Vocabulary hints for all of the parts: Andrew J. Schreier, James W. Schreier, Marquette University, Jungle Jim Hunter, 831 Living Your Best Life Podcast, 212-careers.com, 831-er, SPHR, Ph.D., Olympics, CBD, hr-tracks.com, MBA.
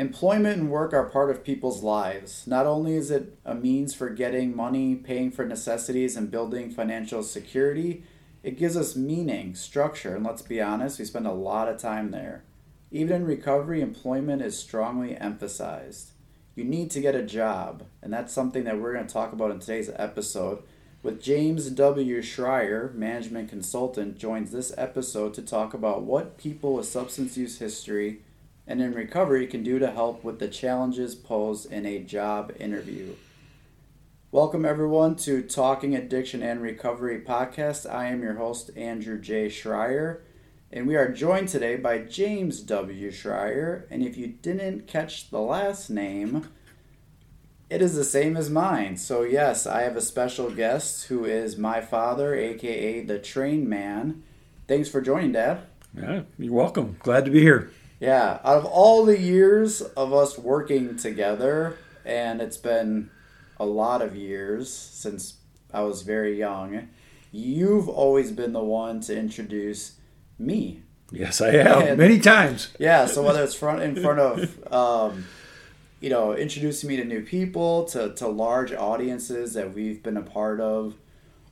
Employment and work are part of people's lives. Not only is it a means for getting money, paying for necessities, and building financial security, it gives us meaning, structure, and let's be honest, we spend a lot of time there. Even in recovery, employment is strongly emphasized. You need to get a job, and that's something that we're going to talk about in today's episode. With James W. Schreier, management consultant, joins this episode to talk about what people with substance use history and in recovery can do to help with the challenges posed in a job interview. Welcome everyone to Talking Addiction and Recovery Podcast. I am your host, Andrew J. Schreier, and we are joined today by James W. Schreier. And if you didn't catch the last name, it is the same as mine. So yes, I have a special guest who is my father, aka the Train Man. Thanks for joining, Dad. Yeah, you're welcome. Glad to be here. Yeah, out of all the years of us working together, and it's been a lot of years since I was very young, you've always been the one to introduce me. Yes, I have, and many times. Yeah, so whether it's in front of, introducing me to new people, to large audiences that we've been a part of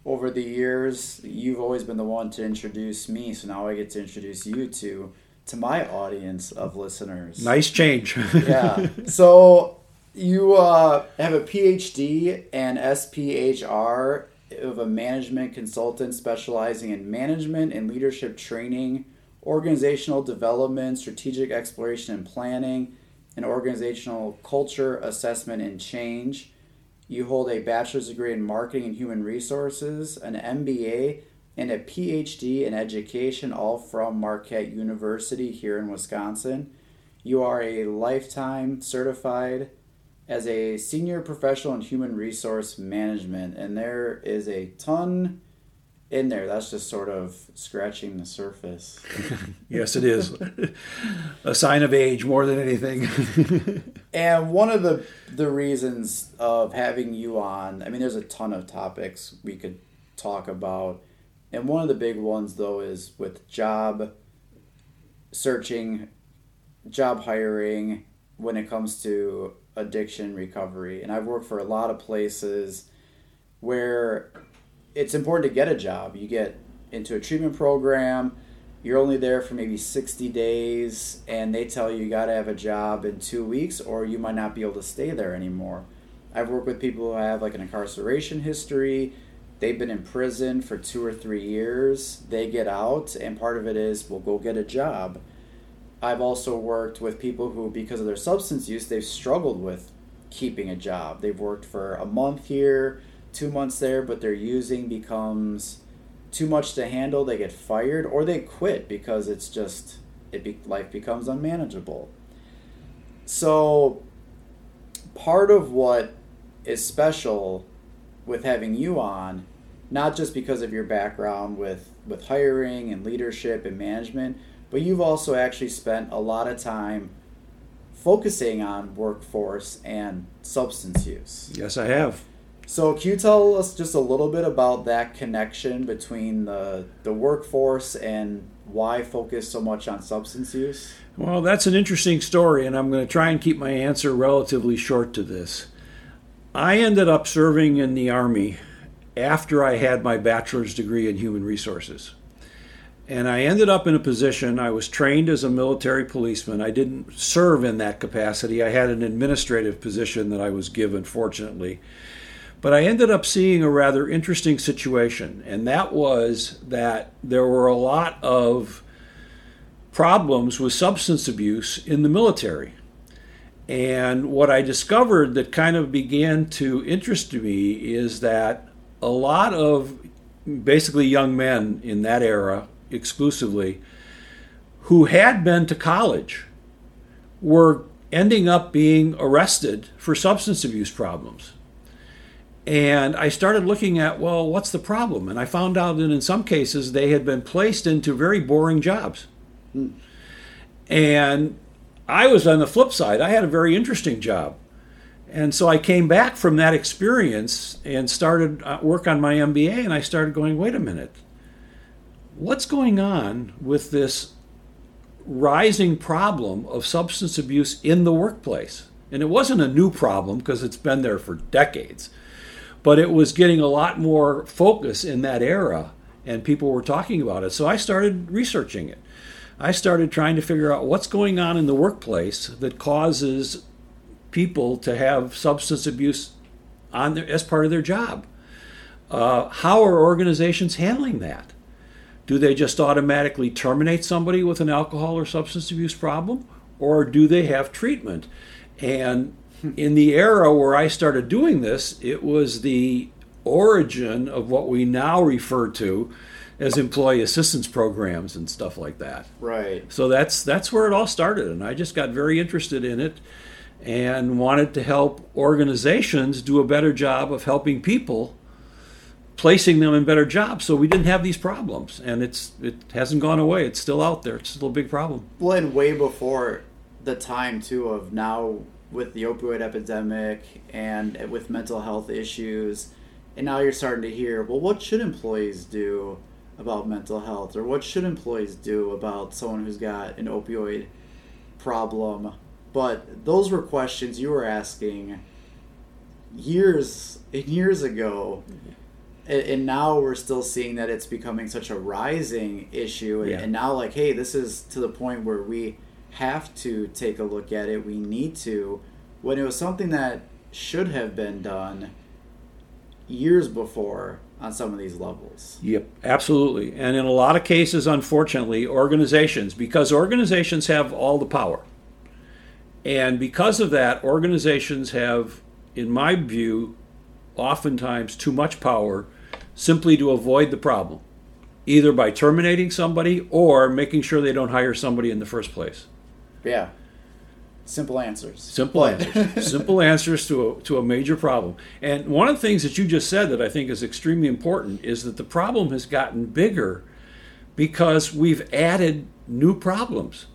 over the years, you've always been the one to introduce me, so now I get to introduce you to my audience of listeners. Nice change. Yeah. So you have a Ph.D. and SPHR of a management consultant specializing in management and leadership training, organizational development, strategic exploration and planning, and organizational culture assessment and change. You hold a bachelor's degree in marketing and human resources, an MBA, and a Ph.D. in education, all from Marquette University here in Wisconsin. You are a lifetime certified as a senior professional in human resource management, and there is a ton in there. That's just sort of scratching the surface. Yes, it is. A sign of age more than anything. And one of the reasons of having you on, I mean, there's a ton of topics we could talk about. And one of the big ones, though, is with job searching, job hiring, when it comes to addiction recovery. And I've worked for a lot of places where it's important to get a job. You get into a treatment program, you're only there for maybe 60 days, and they tell you you got to have a job in 2 weeks or you might not be able to stay there anymore. I've worked with people who have like an incarceration history. They've been in prison for 2 or 3 years. They get out, and part of it is, well, go get a job. I've also worked with people who, because of their substance use, they've struggled with keeping a job. They've worked for a month here, 2 months there, but their using becomes too much to handle. They get fired, or they quit because it's just, life becomes unmanageable. So part of what is special with having you on, not just because of your background with hiring and leadership and management, but you've also actually spent a lot of time focusing on workforce and substance use. Yes, I have. So can you tell us just a little bit about that connection between the workforce and why focus so much on substance use? Well, that's an interesting story, and I'm going to try and keep my answer relatively short to this. I ended up serving in the Army after I had my bachelor's degree in human resources. And I ended up in a position, I was trained as a military policeman. I didn't serve in that capacity. I had an administrative position that I was given, fortunately. But I ended up seeing a rather interesting situation, and that was that there were a lot of problems with substance abuse in the military. And what I discovered that kind of began to interest me is that a lot of basically young men in that era exclusively who had been to college were ending up being arrested for substance abuse problems. And I started looking at, well, what's the problem? And I found out that in some cases they had been placed into very boring jobs. And I was on the flip side. I had a very interesting job. And so I came back from that experience and started work on my MBA, and I started going, wait a minute, what's going on with this rising problem of substance abuse in the workplace. And it wasn't a new problem because it's been there for decades, but it was getting a lot more focus in that era and people were talking about it. So I started researching it. I started trying to figure out what's going on in the workplace that causes people to have substance abuse on their, as part of their job. How are organizations handling that? Do they just automatically terminate somebody with an alcohol or substance abuse problem, or do they have treatment? And in the era where I started doing this, it was the origin of what we now refer to as employee assistance programs and stuff like that. Right. So that's where it all started, and I just got very interested in it and wanted to help organizations do a better job of helping people, placing them in better jobs so we didn't have these problems. And it hasn't gone away. It's still out there. It's still a big problem. Well, and way before the time, too, of now with the opioid epidemic and with mental health issues, and now you're starting to hear, well, what should employees do about mental health? Or what should employees do about someone who's got an opioid problem? But those were questions you were asking years and years ago. And now we're still seeing that it's becoming such a rising issue. Yeah. And now, like, hey, this is to the point where we have to take a look at it. We need to. When it was something that should have been done years before on some of these levels. Yep, absolutely. And in a lot of cases, unfortunately, organizations, because organizations have all the power. And because of that, organizations have, in my view, oftentimes too much power simply to avoid the problem, either by terminating somebody or making sure they don't hire somebody in the first place. Yeah. Simple answers. Simple answers. Simple answers to a major problem. And one of the things that you just said that I think is extremely important is that the problem has gotten bigger because we've added new problems.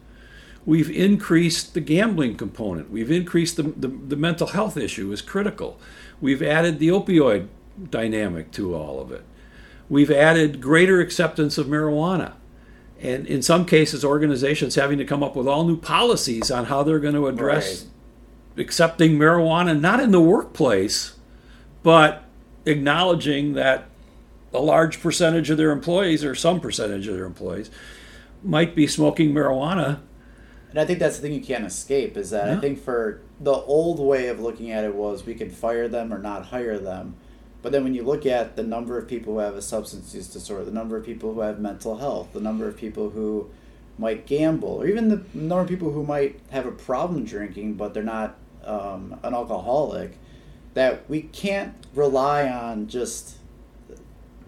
We've increased the gambling component. We've increased the mental health issue is critical. We've added the opioid dynamic to all of it. We've added greater acceptance of marijuana. And in some cases, organizations having to come up with all new policies on how they're going to address accepting marijuana, not in the workplace, but acknowledging that a large percentage of their employees or some percentage of their employees might be smoking marijuana. And I think that's the thing you can't escape is that I think for the old way of looking at it was we could fire them or not hire them. But then when you look at the number of people who have a substance use disorder, the number of people who have mental health, the number of people who might gamble, or even the number of people who might have a problem drinking but they're not an alcoholic, that we can't rely on just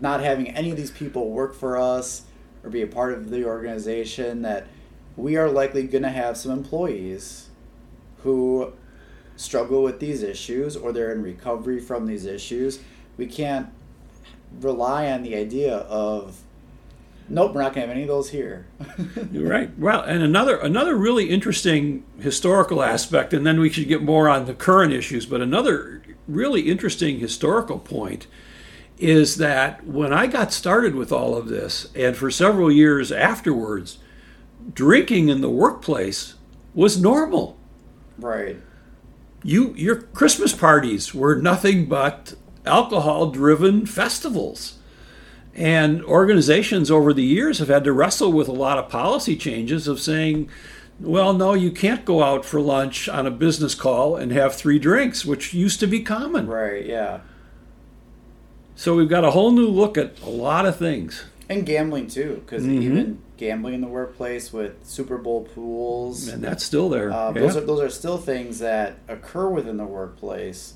not having any of these people work for us or be a part of the organization, that we are likely going to have some employees who struggle with these issues or they're in recovery from these issues. We can't rely on the idea of, nope, we're not going to have any of those here. You're right. Well, and another really interesting historical aspect, and then we should get more on the current issues, but another really interesting historical point is that when I got started with all of this, and for several years afterwards, drinking in the workplace was normal. Right. Your Christmas parties were nothing but alcohol-driven festivals. And organizations over the years have had to wrestle with a lot of policy changes of saying, well, no, you can't go out for lunch on a business call and have 3 drinks, which used to be common. Right, yeah. So we've got a whole new look at a lot of things. And gambling, too, because even gambling in the workplace with Super Bowl pools. And that's still there. Those are still things that occur within the workplace.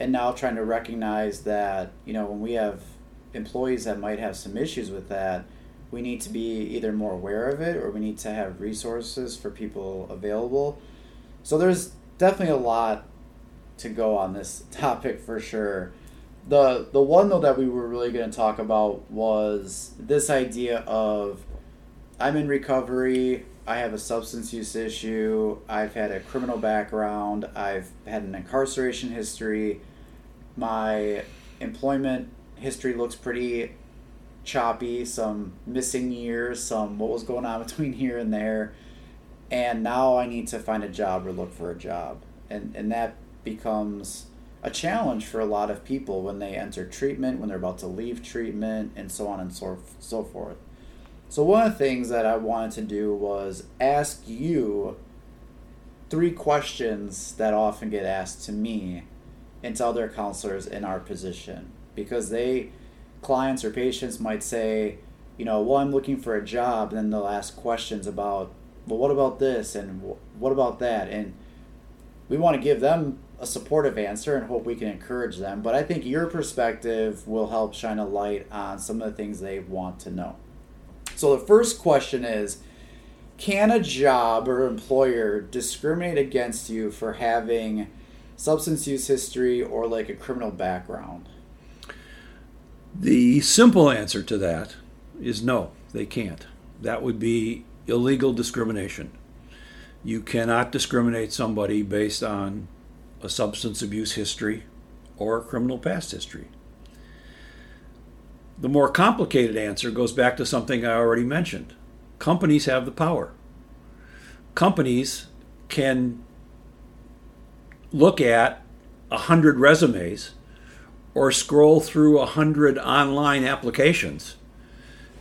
And now trying to recognize that, you know, when we have employees that might have some issues with that, we need to be either more aware of it or we need to have resources for people available. So there's definitely a lot to go on this topic for sure. The one, though, that we were really going to talk about was this idea of I'm in recovery, I have a substance use issue, I've had a criminal background, I've had an incarceration history, my employment history looks pretty choppy, some missing years, some what was going on between here and there. and now I need to find a job or look for a job. And that becomes a challenge for a lot of people when they enter treatment, when they're about to leave treatment, and so on and so forth. So one of the things that I wanted to do was ask you 3 questions that often get asked to me and to other counselors in our position, because clients or patients might say, well, I'm looking for a job, and then they'll ask questions about, well, what about this, and what about that, and we want to give them a supportive answer and hope we can encourage them, but I think your perspective will help shine a light on some of the things they want to know. So the first question is, can a job or employer discriminate against you for having substance use history or like a criminal background? The simple answer to that is no, they can't. That would be illegal discrimination. You cannot discriminate somebody based on a substance abuse history or a criminal past history. The more complicated answer goes back to something I already mentioned. Companies have the power. Companies can look at 100 resumes or scroll through 100 online applications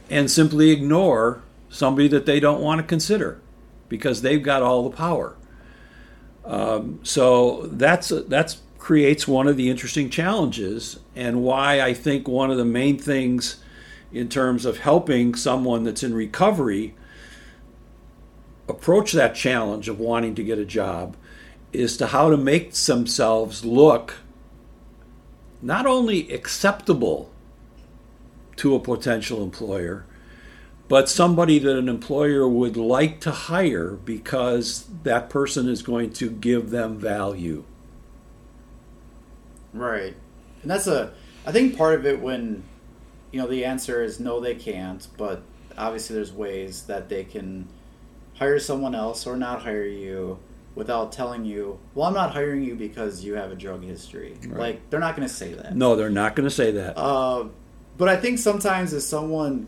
and simply ignore somebody that they don't want to consider because they've got all the power. So that creates one of the interesting challenges, and why I think one of the main things in terms of helping someone that's in recovery approach that challenge of wanting to get a job is to how to make themselves look not only acceptable to a potential employer, but somebody that an employer would like to hire because that person is going to give them value. Right. And that's I think part of it when, the answer is no, they can't, but obviously there's ways that they can hire someone else or not hire you without telling you, well, I'm not hiring you because you have a drug history. Right. Like, they're not going to say that. No, they're not going to say that. But I think sometimes if someone,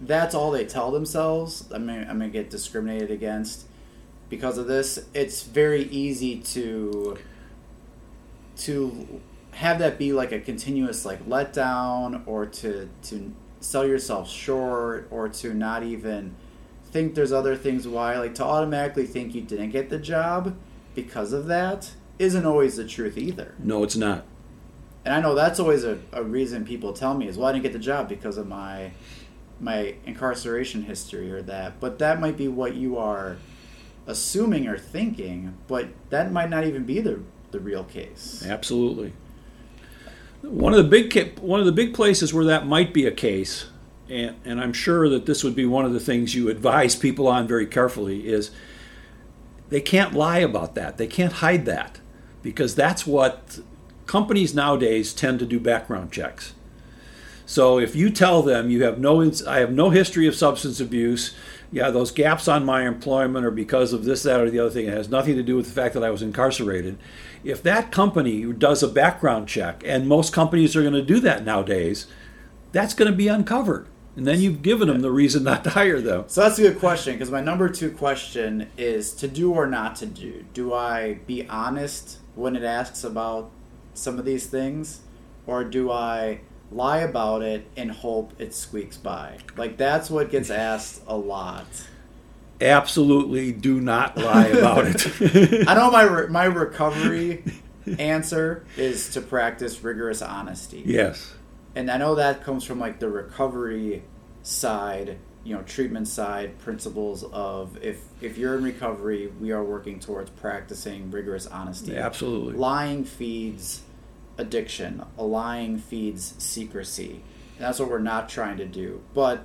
that's all they tell themselves, I'm going to get discriminated against because of this, it's very easy to have that be like a continuous like letdown, or to sell yourself short, or to not even think there's other things why, like to automatically think you didn't get the job because of that isn't always the truth either. No, it's not. And I know that's always a reason people tell me is, well, I didn't get the job because of my incarceration history or that. But that might be what you are assuming or thinking, but that might not even be the real case. Absolutely. One of the big places where that might be a case, and I'm sure that this would be one of the things you advise people on very carefully, is they can't lie about that. They can't hide that, because that's what companies nowadays tend to do, background checks. So if you tell them I have no history of substance abuse, those gaps on my employment are because of this, that, or the other thing. It has nothing to do with the fact that I was incarcerated. If that company does a background check, and most companies are going to do that nowadays, that's going to be uncovered. And then you've given them the reason not to hire them. So that's a good question, because my number 2 question is to do or not to do. Do I be honest when it asks about some of these things, or do I lie about it and hope it squeaks by? Like, that's what gets asked a lot. Absolutely do not lie about it. I know my recovery answer is to practice rigorous honesty. Yes. And I know that comes from like the recovery side, treatment side principles of if you're in recovery, we are working towards practicing rigorous honesty. Absolutely. Lying feeds addiction. Lying feeds secrecy. And that's what we're not trying to do. But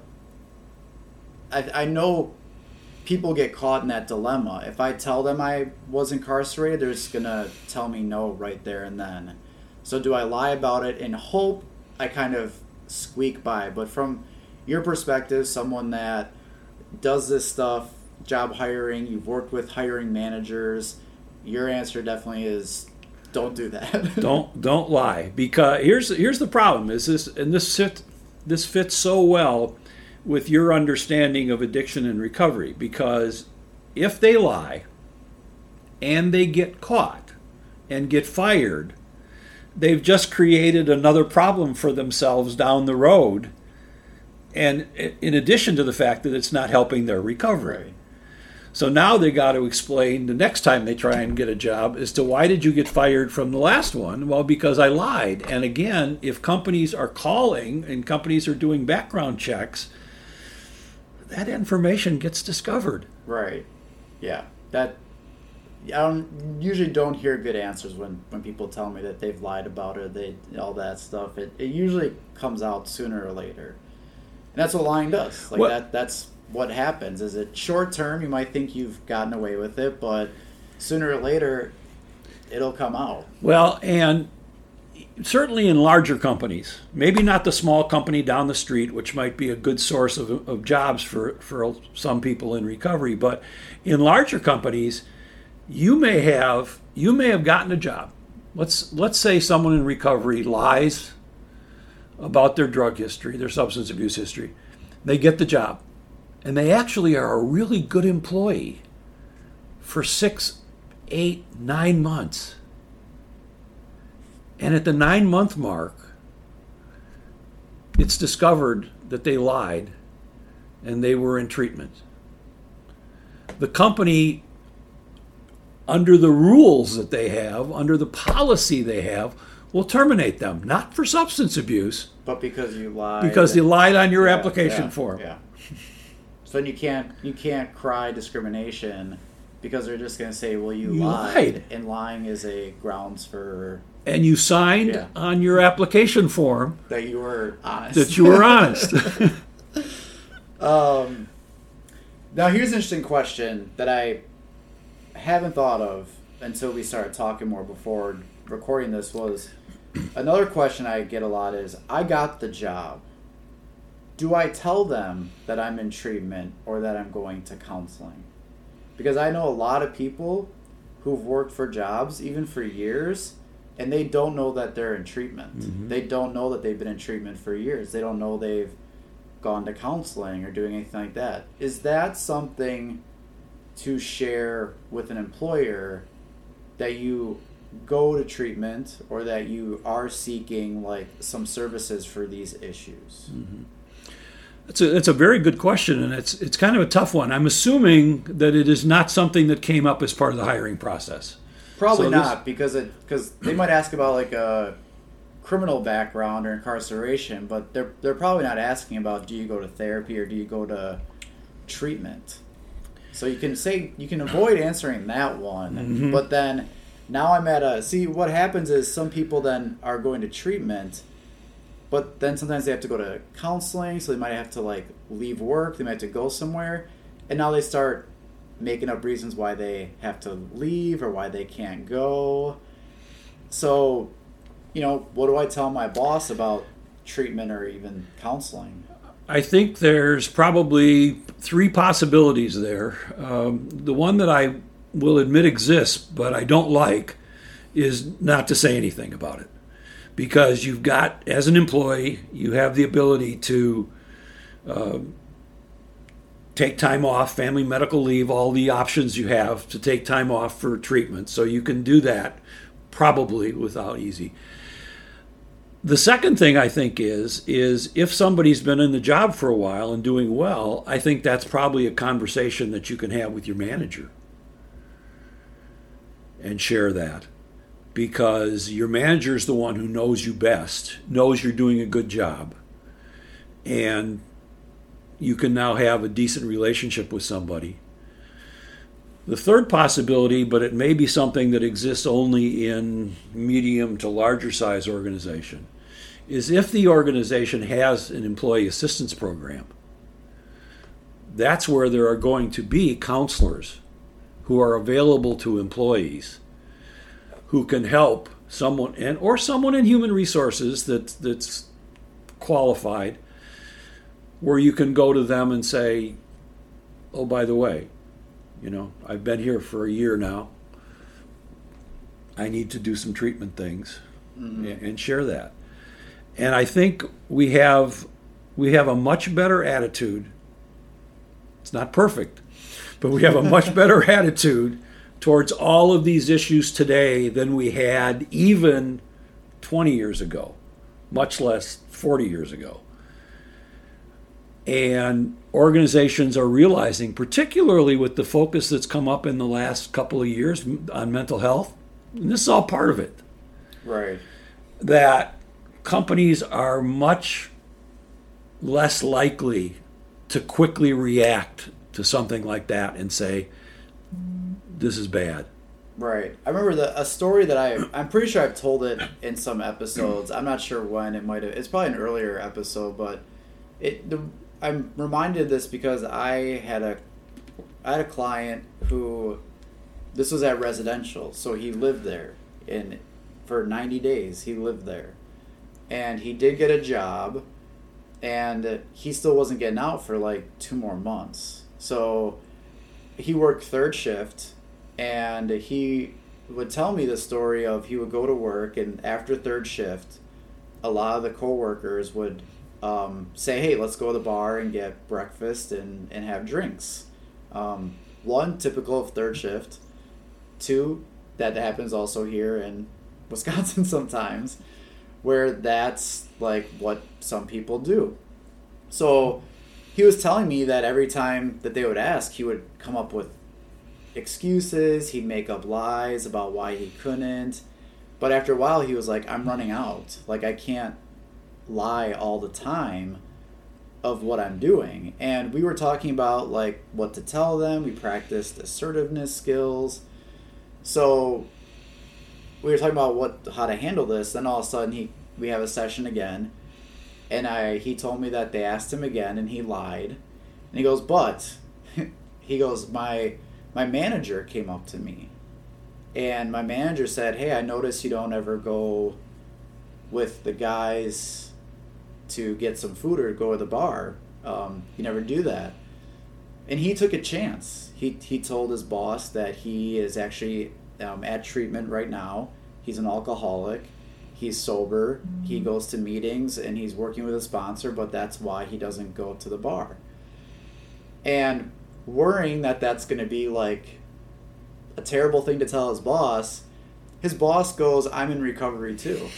I know people get caught in that dilemma. If I tell them I was incarcerated, they're just going to tell me no right there and then. So do I lie about it and hope I kind of squeak by? But from your perspective, someone that does this stuff, job hiring, you've worked with hiring managers, your answer definitely is don't do that. Don't lie, because here's the problem is this, and this fits so well with your understanding of addiction and recovery, because if they lie and they get caught and get fired, they've just created another problem for themselves down the road. And in addition to the fact that it's not helping their recovery. Right. So now they got to explain the next time they try and get a job as to why did you get fired from the last one? Well, because I lied. And again, if companies are calling and companies are doing background checks, that information gets discovered. Right. Yeah. That I usually don't hear good answers when people tell me that they've lied about it, they all that stuff. It usually comes out sooner or later. And that's what lying does. Like that's what happens is it short term you might think you've gotten away with it, but sooner or later it'll come out. Well, and certainly in larger companies, maybe not the small company down the street, which might be a good source of jobs for some people in recovery, but in larger companies you may have gotten a job. Let's say someone in recovery lies about their drug history, their substance abuse history. They get the job. And they actually are a really good employee for 6, 8, 9 months. And at the 9-month mark, it's discovered that they lied and they were in treatment. The company, under the rules that they have, under the policy they have, will terminate them. Not for substance abuse. But because you lied. Because they lied on your application form. Yeah. So then you can't cry discrimination because they're just going to say, well, you lied. And lying is a grounds for... And you signed on your application form... That you were honest. Now, here's an interesting question that I haven't thought of until we started talking more before recording this was... Another question I get a lot is, I got the job. Do I tell them that I'm in treatment or that I'm going to counseling? Because I know a lot of people who've worked for jobs, even for years, and they don't know that they're in treatment. Mm-hmm. They don't know that they've been in treatment for years. They don't know they've gone to counseling or doing anything like that. Is that something to share with an employer that you go to treatment or that you are seeking like some services for these issues? Mm-hmm. It's a very good question, and it's kind of a tough one. I'm assuming that it is not something that came up as part of the hiring process. Probably not, because they might ask about like a criminal background or incarceration, but they're probably not asking about do you go to therapy or do you go to treatment. So you can avoid answering that one, mm-hmm. but then now I'm at a... See, what happens is some people then are going to treatment, but then sometimes they have to go to counseling, so they might have to like leave work, they might have to go somewhere, and now they start making up reasons why they have to leave or why they can't go. So, what do I tell my boss about treatment or even counseling? I think there's probably 3 possibilities there. The one that I will admit exists, but I don't like, is not to say anything about it. Because you've got, as an employee, you have the ability to take time off, family medical leave, all the options you have to take time off for treatment. So you can do that probably without easy. The second thing I think is if somebody's been in the job for a while and doing well, I think that's probably a conversation that you can have with your manager and share that. Because your manager is the one who knows you best, knows you're doing a good job, and you can now have a decent relationship with somebody. The third possibility, but it may be something that exists only in medium to larger size organization, is if the organization has an employee assistance program, that's where there are going to be counselors who are available to employees who can help someone someone in human resources that's qualified, where you can go to them and say, oh, by the way, I've been here for a year now. I need to do some treatment things, mm-hmm. and share that. And I think we have a much better attitude. It's not perfect, but we have a much better attitude towards all of these issues today than we had even 20 years ago, much less 40 years ago. And organizations are realizing, particularly with the focus that's come up in the last couple of years on mental health, and this is all part of it, right? That companies are much less likely to quickly react to something like that and say, this is bad. Right. I remember a story that I'm pretty sure I've told it in some episodes. I'm not sure when it might have. It's probably an earlier episode, but I'm reminded of this because I had a client who, this was at residential, so he lived there for 90 days. He lived there, and he did get a job, and he still wasn't getting out for like 2 more months. So he worked third shift, and he would tell me the story of he would go to work, and after third shift, a lot of the coworkers would say, hey, let's go to the bar and get breakfast and have drinks. One, typical of third shift. Two, that happens also here in Wisconsin sometimes, where that's like what some people do. So he was telling me that every time that they would ask, he would come up with excuses. He'd make up lies about why he couldn't. But after a while, he was like, I'm running out. Like, I can't lie all the time of what I'm doing. And we were talking about like what to tell them. We practiced assertiveness skills. So we were talking about how to handle this. Then all of a sudden we have a session again, and he told me that they asked him again, and he lied. And he goes, but he goes, my manager came up to me, and my manager said, hey, I noticed you don't ever go with the guys to get some food or go to the bar. You never do that. And he took a chance. He told his boss that he is actually at treatment right now. He's an alcoholic. He's sober. He goes to meetings, and he's working with a sponsor, but that's why he doesn't go to the bar. And worrying that that's going to be like a terrible thing to tell his boss goes, I'm in recovery too.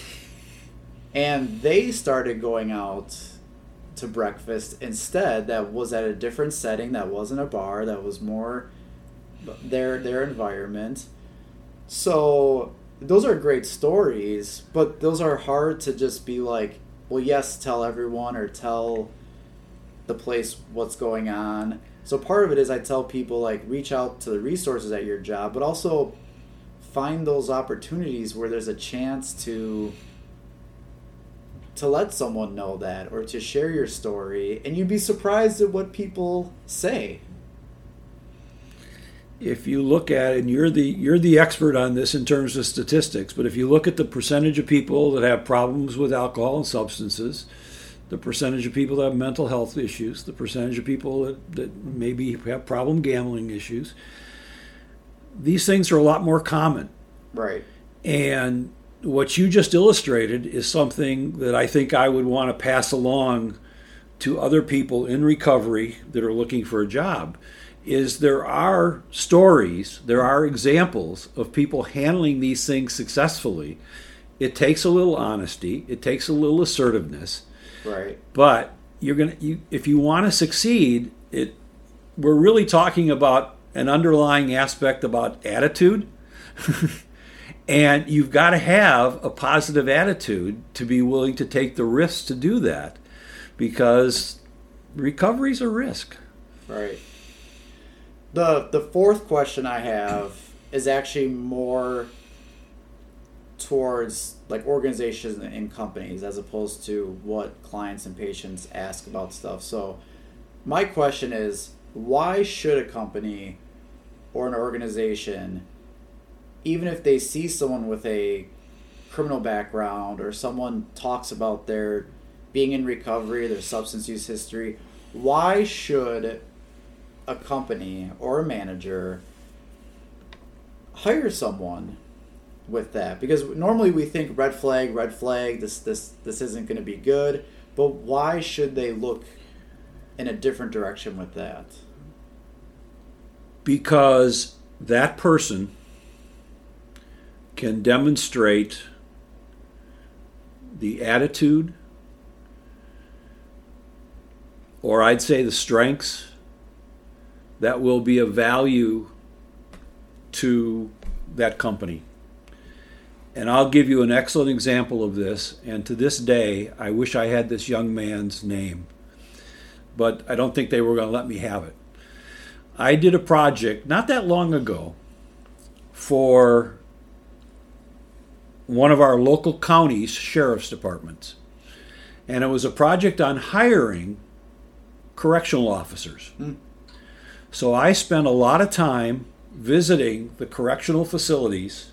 And they started going out to breakfast instead. That was at a different setting. That wasn't a bar. That was more their environment. So those are great stories, but those are hard to just be like, well, yes, tell everyone or tell the place what's going on. So part of it is I tell people, like, reach out to the resources at your job, but also find those opportunities where there's a chance to let someone know that or to share your story, and you'd be surprised at what people say. If you look at it, and you're the expert on this in terms of statistics, but if you look at the percentage of people that have problems with alcohol and substances, the percentage of people that have mental health issues, the percentage of people that maybe have problem gambling issues, these things are a lot more common. Right. And what you just illustrated is something that I think I would want to pass along to other people in recovery that are looking for a job, is there are stories, there are examples of people handling these things successfully. It takes a little honesty, it takes a little assertiveness. Right. But if you want to succeed, we're really talking about an underlying aspect about attitude. And you've got to have a positive attitude to be willing to take the risks to do that, because recovery's a risk. Right. The fourth question I have is actually more towards like organizations and companies as opposed to what clients and patients ask about stuff. So my question is, why should a company or an organization, even if they see someone with a criminal background or someone talks about their being in recovery, their substance use history, why should a company or a manager hire someone with that? Because normally we think red flag, this isn't going to be good, but why should they look in a different direction with that? because that person can demonstrate the attitude, or I'd say the strengths, that will be of value to that company. And I'll give you an excellent example of this. And to this day, I wish I had this young man's name, but I don't think they were going to let me have it. I did a project not that long ago for one of our local counties' sheriff's departments. And it was a project on hiring correctional officers. So I spent a lot of time visiting the correctional facilities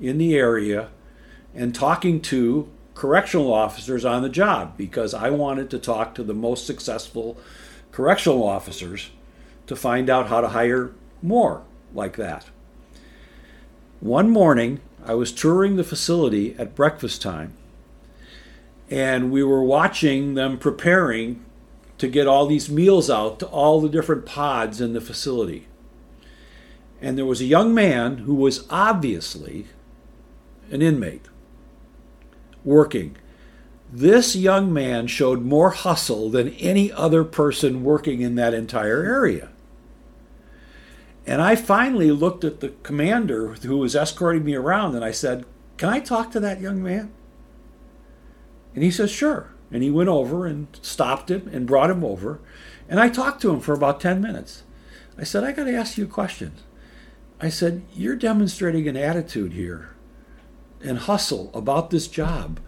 in the area and talking to correctional officers on the job, because I wanted to talk to the most successful correctional officers to find out how to hire more like that. One morning, I was touring the facility at breakfast time, and we were watching them preparing to get all these meals out to all the different pods in the facility. And there was a young man who was obviously an inmate working. This young man showed more hustle than any other person working in that entire area. And I finally looked at the commander who was escorting me around, and I said, "Can I talk to that young man?" And he says, "Sure." And he went over and stopped him and brought him over. And I talked to him for about 10 minutes. I said, "I got to ask you a question." I said, "You're demonstrating an attitude here and hustle about this job.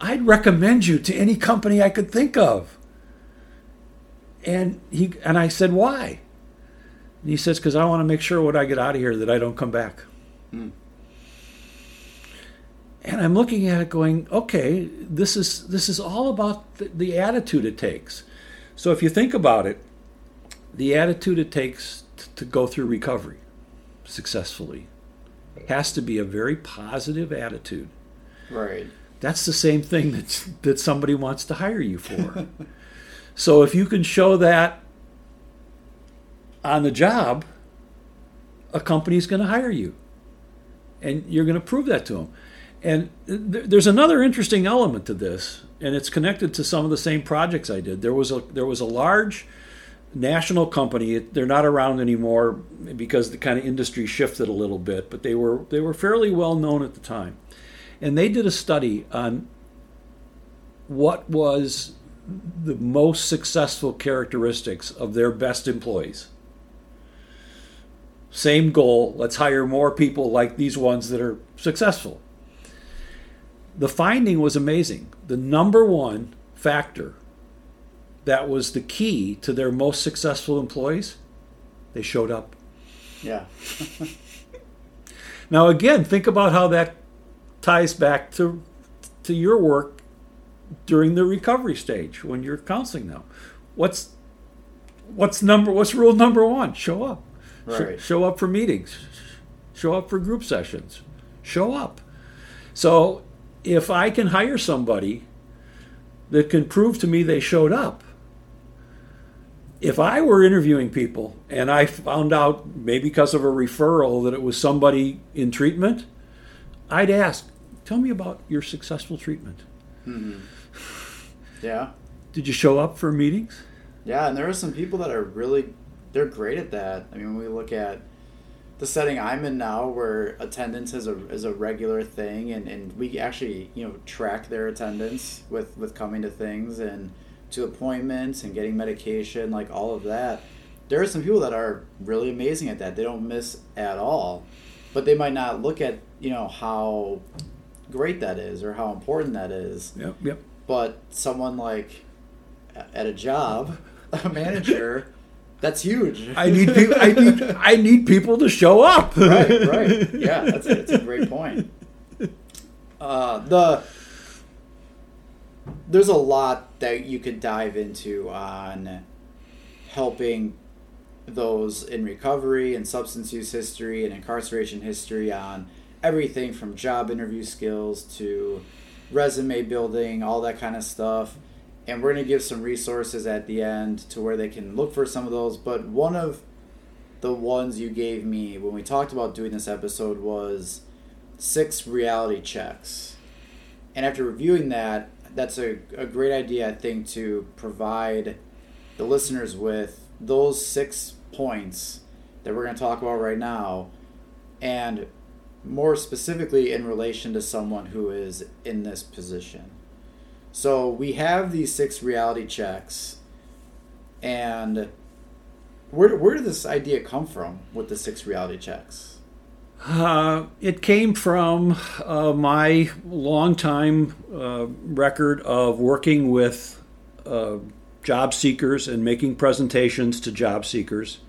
I'd recommend you to any company I could think of." And I said, "Why?" And he says, "Because I want to make sure when I get out of here that I don't come back." And I'm looking at it going, okay, this is all about the attitude it takes. So if you think about it, the attitude it takes to go through recovery successfully has to be a very positive attitude. Right. That's the same thing that somebody wants to hire you for. So if you can show that on the job, a company's going to hire you. And you're going to prove that to them. And there's another interesting element to this, and it's connected to some of the same projects I did. There was a large national company. They're not around anymore because the kind of industry shifted a little bit, but they were fairly well known at the time. And they did a study on what was the most successful characteristics of their best employees. Same goal, let's hire more people like these ones that are successful. The finding was amazing. The number one factor that was the key to their most successful employees, they showed up. Yeah. Now, again, think about how that ties back to your work during the recovery stage when you're counseling them. What's rule number one? Show up. Right. Show up for meetings. Show up for group sessions. Show up. So if I can hire somebody that can prove to me they showed up, if I were interviewing people and I found out, maybe because of a referral, that it was somebody in treatment, I'd ask, "Tell me about your successful treatment." Mm-hmm. Yeah. Did you show up for meetings? Yeah, and there are some people that are they're great at that. I mean, when we look at the setting I'm in now, where attendance is a regular thing, and we actually track their attendance with coming to things and to appointments and getting medication, like all of that. There are some people that are really amazing at that. They don't miss at all, but they might not look at how great that is or how important that is. Yep. But someone like at a job, a manager. That's huge. I need people to show up. Right. Yeah, that's a great point. There's a lot that you could dive into on helping those in recovery and substance use history and incarceration history on everything from job interview skills to resume building, all that kind of stuff. And we're going to give some resources at the end to where they can look for some of those. But one of the ones you gave me when we talked about doing this episode was 6 reality checks. And after reviewing that, that's a great idea, I think, to provide the listeners with those 6 points that we're going to talk about right now, and more specifically in relation to someone who is in this position. So we have these 6 reality checks, and where did this idea come from with the 6 reality checks? It came from my longtime record of working with job seekers and making presentations to job seekers,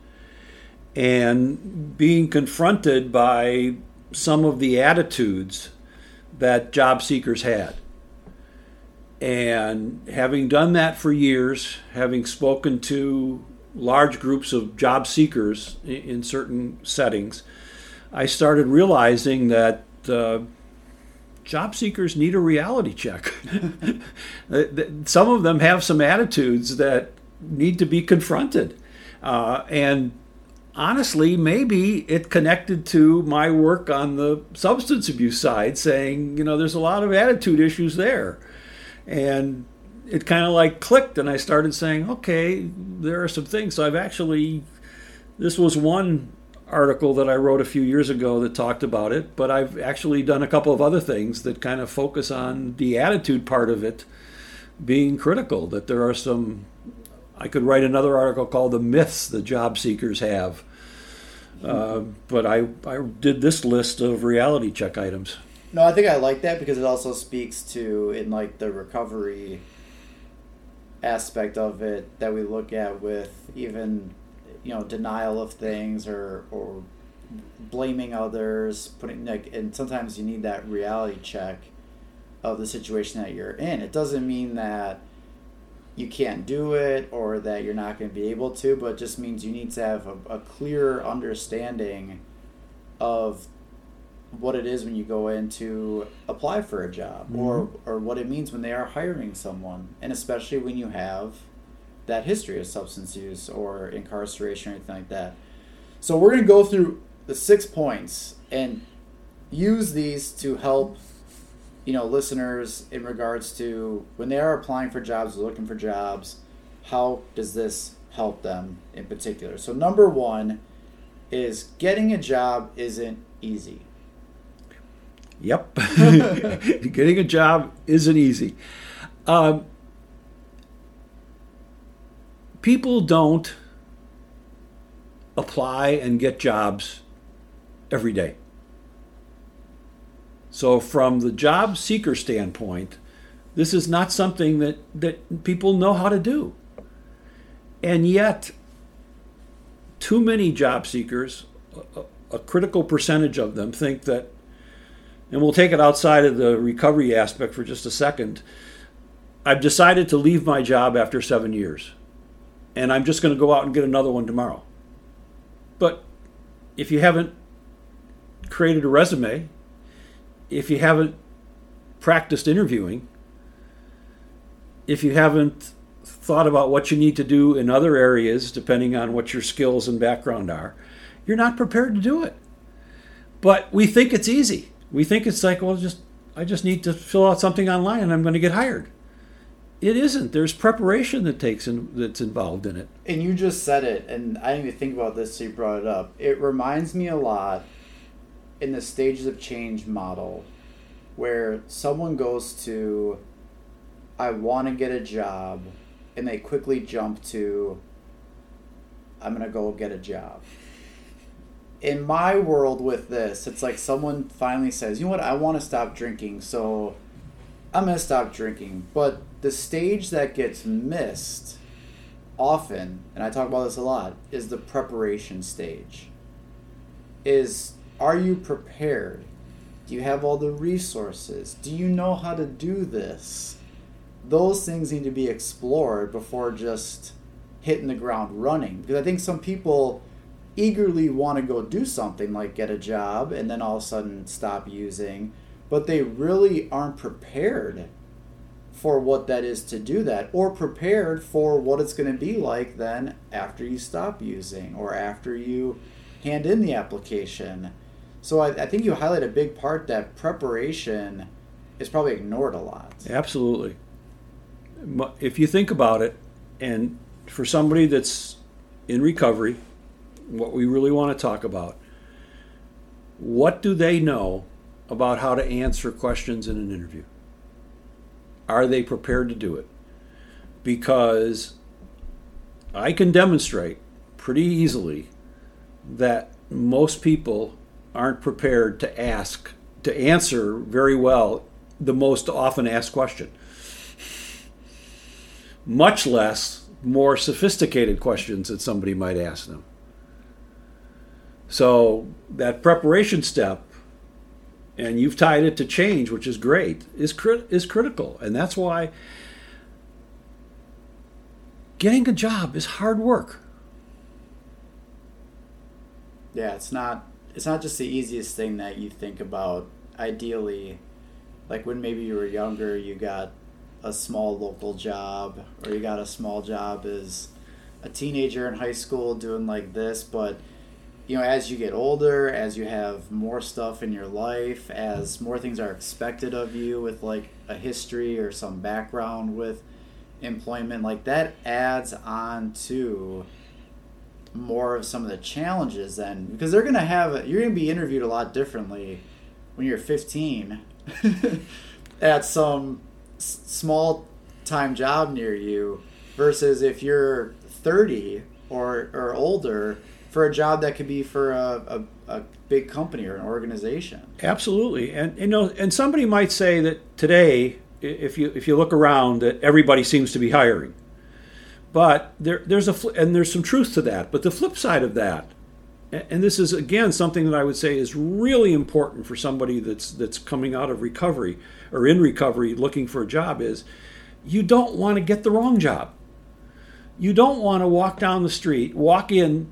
and being confronted by some of the attitudes that job seekers had. And having done that for years, having spoken to large groups of job seekers in certain settings, I started realizing that job seekers need a reality check. Some of them have some attitudes that need to be confronted. And honestly, maybe it connected to my work on the substance abuse side, saying, you know, there's a lot of attitude issues there. And it kind of like clicked, and I started saying, okay, there are some things. So I've actually, this was one article that I wrote a few years ago that talked about it, but I've actually done a couple of other things that kind of focus on the attitude part of it being critical, that there are some, I could write another article called The Myths the Job Seekers Have. But I did this list of reality check items. No, I think I like that because it also speaks to, in like the recovery aspect of it that we look at with even, you know, denial of things or blaming others, putting like, and sometimes you need that reality check of the situation that you're in. It doesn't mean that you can't do it or that you're not going to be able to, but it just means you need to have a clearer understanding of what it is when you go in to apply for a job, mm-hmm. or what it means when they are hiring someone, and especially when you have that history of substance use or incarceration or anything like that. So we're going to go through the 6 points and use these to help, you know, listeners in regards to when they are applying for jobs, looking for jobs, how does this help them in particular? So number 1 is getting a job isn't easy. Yep. Getting a job isn't easy. People don't apply and get jobs every day. So from the job seeker standpoint, this is not something that people know how to do. And yet, too many job seekers, a critical percentage of them, think that, and we'll take it outside of the recovery aspect for just a second, I've decided to leave my job after 7 years, and I'm just going to go out and get another one tomorrow. But if you haven't created a resume, if you haven't practiced interviewing, if you haven't thought about what you need to do in other areas, depending on what your skills and background are, you're not prepared to do it. But we think it's easy. We think it's like, well, I just need to fill out something online and I'm going to get hired. It isn't. There's preparation that's involved in it. And you just said it, and I didn't even think about this, so you brought it up. It reminds me a lot in the stages of change model where someone goes to, I want to get a job, and they quickly jump to, I'm going to go get a job. In my world with this, it's like someone finally says, you know what, I want to stop drinking, so I'm going to stop drinking. But the stage that gets missed often, and I talk about this a lot, is the preparation stage. Are you prepared? Do you have all the resources? Do you know how to do this? Those things need to be explored before just hitting the ground running. Because I think some people eagerly want to go do something like get a job and then all of a sudden stop using, but they really aren't prepared for what that is to do that, or prepared for what it's going to be like then after you stop using or after you hand in the application. So I think you highlight a big part that preparation is probably ignored a lot. Absolutely. If you think about it, and for somebody that's in recovery, what we really want to talk about, what do they know about how to answer questions in an interview? Are they prepared to do it? Because I can demonstrate pretty easily that most people aren't prepared to answer very well the most often asked question, much less more sophisticated questions that somebody might ask them. So that preparation step, and you've tied it to change, which is great, is critical. And that's why getting a job is hard work. Yeah, it's not just the easiest thing that you think about. Ideally, like when maybe you were younger, you got a small local job, or you got a small job as a teenager in high school doing like this, but you know, as you get older, as you have more stuff in your life, as more things are expected of you with like a history or some background with employment, like that adds on to more of some of the challenges then, because they're going to have, you're going to be interviewed a lot differently when you're 15 at some small time job near you versus if you're 30 or older for a job that could be for a big company or an organization. Absolutely. And you know, and somebody might say that today, if you look around, that everybody seems to be hiring. But there's some truth to that. But the flip side of that, and this is again something that I would say is really important for somebody that's coming out of recovery or in recovery looking for a job, is you don't want to get the wrong job. You don't want to walk down the street, walk in,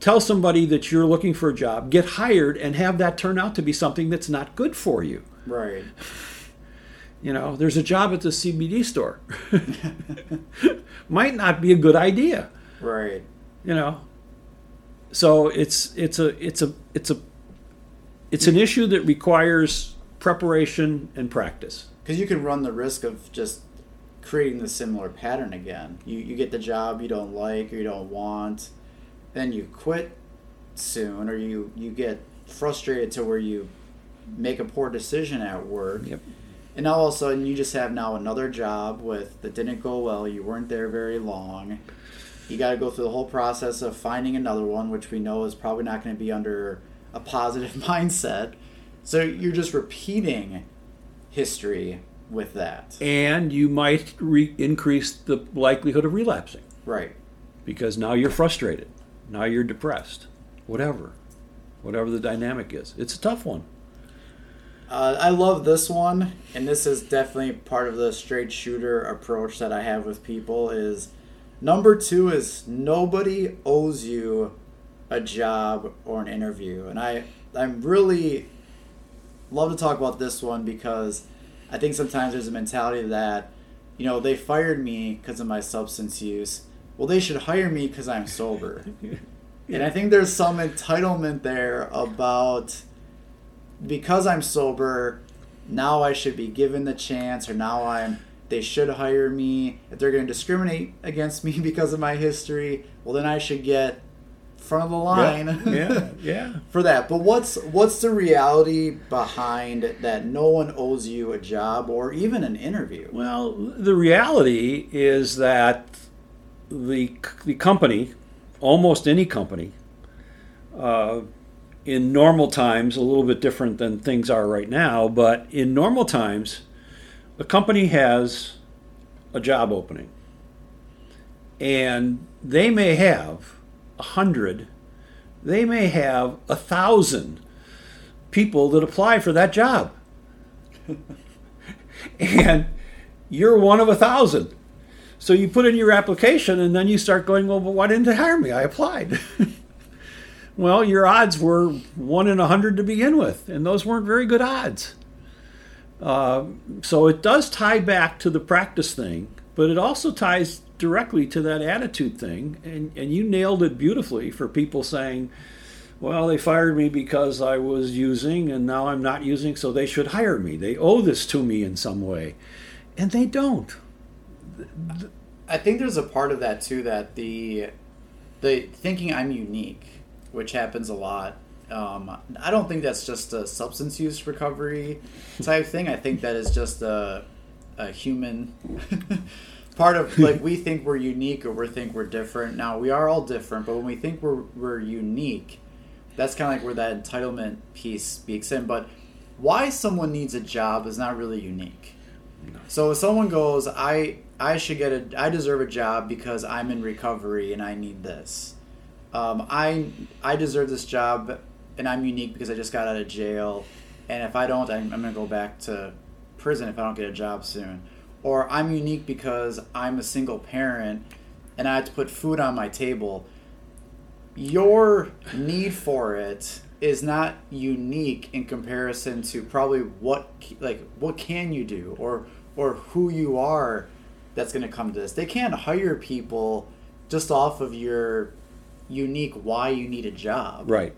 tell somebody that you're looking for a job, get hired, and have that turn out to be something that's not good for you. Right. You know, there's a job at the CBD store. Might not be a good idea. Right. You know, so it's an issue that requires preparation and practice. Because you can run the risk of just creating the similar pattern again. You get the job you don't like or you don't want. Then you quit soon, or you get frustrated to where you make a poor decision at work. Yep. And all of a sudden you just have now another job that didn't go well, you weren't there very long. You got to go through the whole process of finding another one, which we know is probably not going to be under a positive mindset. So you're just repeating history with that. And you might increase the likelihood of relapsing. Right. Because now you're frustrated. Now you're depressed, whatever the dynamic is. It's a tough one. I love this one, and this is definitely part of the straight shooter approach that I have with people is number 2 is nobody owes you a job or an interview. And I really love to talk about this one because I think sometimes there's a mentality that, you know, they fired me because of my substance use. Well, they should hire me because I'm sober. Yeah. And I think there's some entitlement there about, because I'm sober, now I should be given the chance, or now they should hire me. If they're going to discriminate against me because of my history, well, then I should get front of the line. Yeah. For that. But what's the reality behind that no one owes you a job or even an interview? Well, the reality is that the company, almost any company, in normal times, a little bit different than things are right now, but in normal times, a company has a job opening. And they may have 100, they may have 1,000 people that apply for that job. And you're one of 1,000. So you put in your application, and then you start going, well, but why didn't they hire me? I applied. Well, your odds were 1 in 100 to begin with, and those weren't very good odds. So it does tie back to the practice thing, but it also ties directly to that attitude thing. And you nailed it beautifully for people saying, well, they fired me because I was using and now I'm not using, so they should hire me. They owe this to me in some way. And they don't. I think there's a part of that, too, that the thinking I'm unique, which happens a lot. I don't think that's just a substance use recovery type thing. I think that is just a human part of, like, we think we're unique or we think we're different. Now, we are all different, but when we think we're unique, that's kind of like where that entitlement piece speaks in. But why someone needs a job is not really unique. So if someone goes, I should get I deserve a job because I'm in recovery and I need this. I deserve this job and I'm unique because I just got out of jail. And if I don't, I'm going to go back to prison if I don't get a job soon. Or I'm unique because I'm a single parent and I have to put food on my table. Your need for it is not unique in comparison to probably what can you do or who you are that's going to come to this. They can't hire people just off of your unique why you need a job. Right.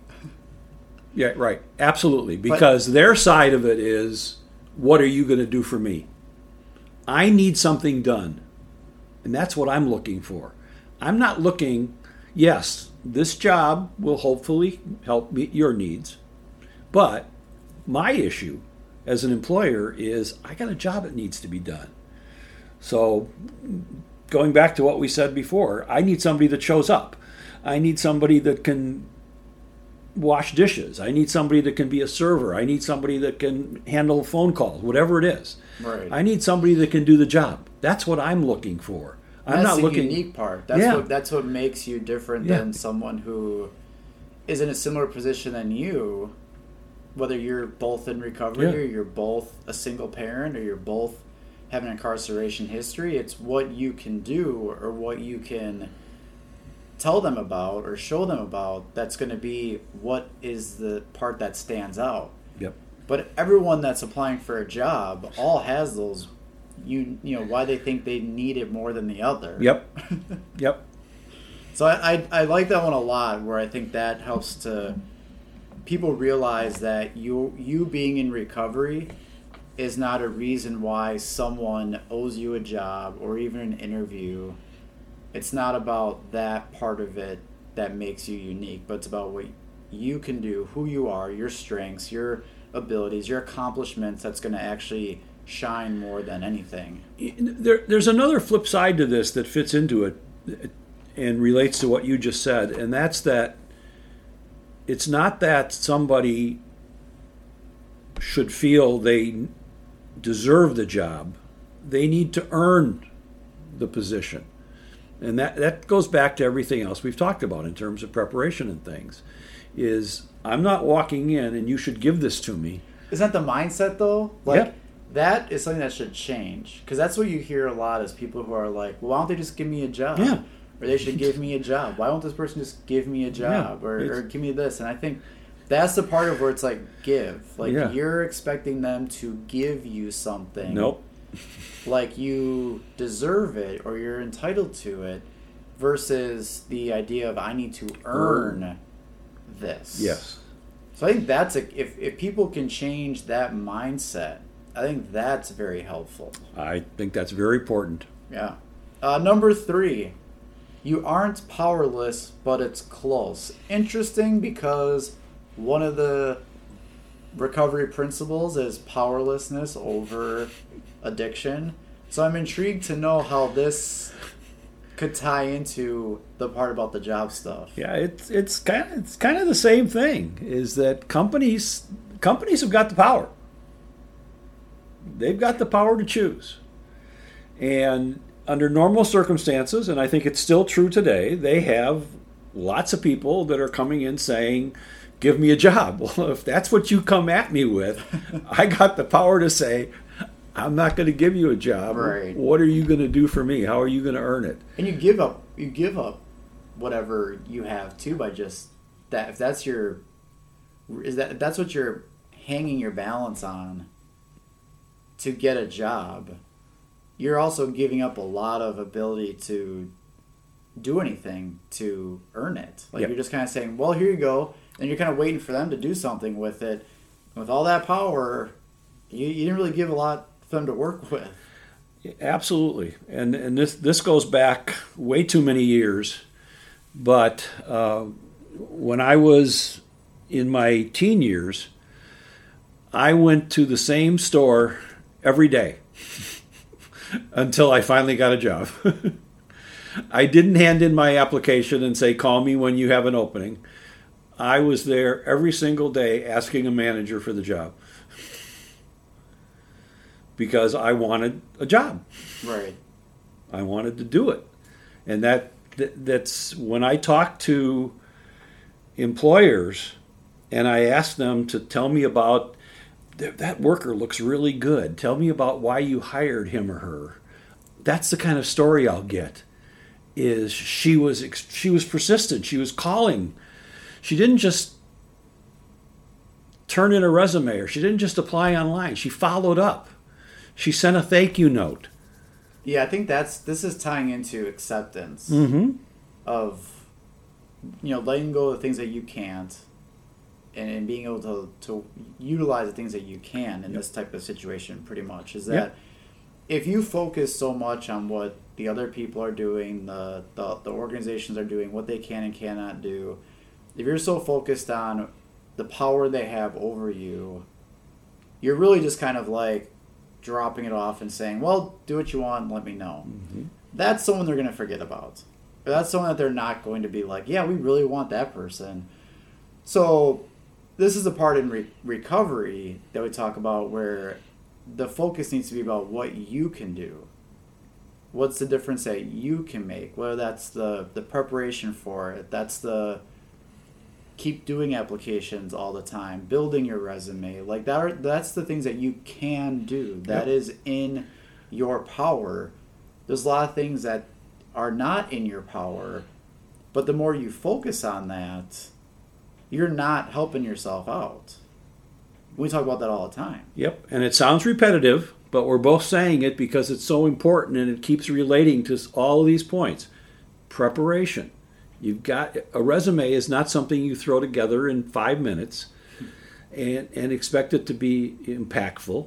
Yeah, right. Absolutely. Because their side of it is, what are you going to do for me? I need something done. And that's what I'm looking for. I'm not looking, yes, this job will hopefully help meet your needs. But my issue as an employer is I got a job that needs to be done. So going back to what we said before, I need somebody that shows up. I need somebody that can wash dishes. I need somebody that can be a server. I need somebody that can handle phone calls, whatever it is. Right. I need somebody that can do the job. That's what I'm looking for. That's the unique part. That's what makes you different than someone who is in a similar position than you, whether you're both in recovery or you're both a single parent or you're both have an incarceration history. It's what you can do or what you can tell them about or show them about that's going to be what is the part that stands out. Yep. But everyone that's applying for a job all has those you know why they think they need it more than the other. Yep. Yep. So I like that one a lot, where I think that helps to people realize that you being in recovery is not a reason why someone owes you a job or even an interview. It's not about that part of it that makes you unique, but it's about what you can do, who you are, your strengths, your abilities, your accomplishments that's going to actually shine more than anything. There's another flip side to this that fits into it and relates to what you just said, and that's that it's not that somebody should feel they deserve the job. They need to earn the position. And that goes back to everything else we've talked about in terms of preparation and things, is I'm not walking in and you should give this to me. Is that the mindset, though? That is something that should change, because that's what you hear a lot is people who are like, well, why don't they just give me a job? Yeah. Or they should give me a job. Why won't this person just give me a job or give me this? And I think that's the part of where it's like give. You're expecting them to give you something. Nope. Like you deserve it or you're entitled to it, versus the idea of I need to earn this. Yes. So I think that's if people can change that mindset, I think that's very helpful. I think that's very important. Yeah. Number 3, you aren't powerless, but it's close. Interesting, because one of the recovery principles is powerlessness over addiction. So I'm intrigued to know how this could tie into the part about the job stuff. Yeah, it's kind of the same thing, is that companies have got the power. They've got the power to choose. And under normal circumstances, and I think it's still true today, they have lots of people that are coming in saying, give me a job. Well, if that's what you come at me with, I got the power to say, I'm not going to give you a job. Right. What are you going to do for me? How are you going to earn it? And you give up whatever you have too, by just that. If that's your, if that's what you're hanging your balance on, to get a job, you're also giving up a lot of ability to do anything to earn it. Like, yep. You're just kind of saying, well, here you go. And you're kind of waiting for them to do something with it. With all that power, you didn't really give a lot for them to work with. Absolutely. And this goes back way too many years. But when I was in my teen years, I went to the same store every day until I finally got a job. I didn't hand in my application and say, call me when you have an opening. I was there every single day asking a manager for the job because I wanted a job. Right. I wanted to do it. And that's when I talk to employers and I ask them to tell me about, that worker looks really good. Tell me about why you hired him or her. That's the kind of story I'll get. Is she was persistent. She was calling. She didn't just turn in a resume, or she didn't just apply online. She followed up. She sent a thank you note. Yeah, I think this is tying into acceptance mm-hmm. of, letting go of the things that you can't and being able to utilize the things that you can in yep. this type of situation pretty much is that yep. if you focus so much on what the other people are doing, the organizations are doing, what they can and cannot do, if you're so focused on the power they have over you, you're really just kind of like dropping it off and saying, well, do what you want and let me know. Mm-hmm. That's someone they're going to forget about. That's someone that they're not going to be like, yeah, we really want that person. So this is the part in recovery that we talk about where the focus needs to be about what you can do. What's the difference that you can make? Whether that's the preparation for it, that's the keep doing applications all the time, building your resume. Like that's the things that you can do. That yep. is in your power. There's a lot of things that are not in your power, but the more you focus on that, you're not helping yourself out. We talk about that all the time. Yep, and it sounds repetitive, but we're both saying it because it's so important and it keeps relating to all these points. Preparation. You've got a resume is not something you throw together in 5 minutes and expect it to be impactful.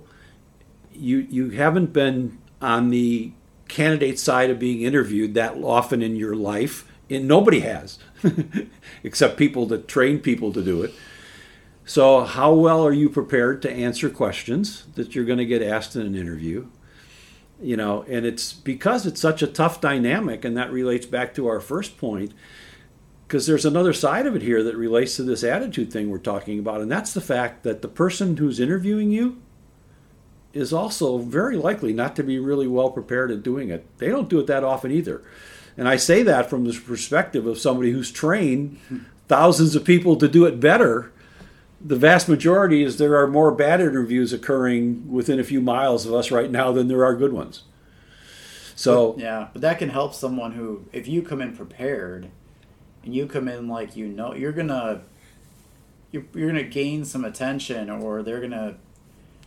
You haven't been on the candidate side of being interviewed that often in your life, and nobody has, except people that train people to do it. So how well are you prepared to answer questions that you're going to get asked in an interview? And it's because it's such a tough dynamic, and that relates back to our first point, because there's another side of it here that relates to this attitude thing we're talking about, and that's the fact that the person who's interviewing you is also very likely not to be really well prepared at doing it. They don't do it that often either. And I say that from the perspective of somebody who's trained thousands of people to do it better. The vast majority is there are more bad interviews occurring within a few miles of us right now than there are good ones. So yeah, but that can help someone who, if you come in prepared and you come in like you're gonna gain some attention, or they're gonna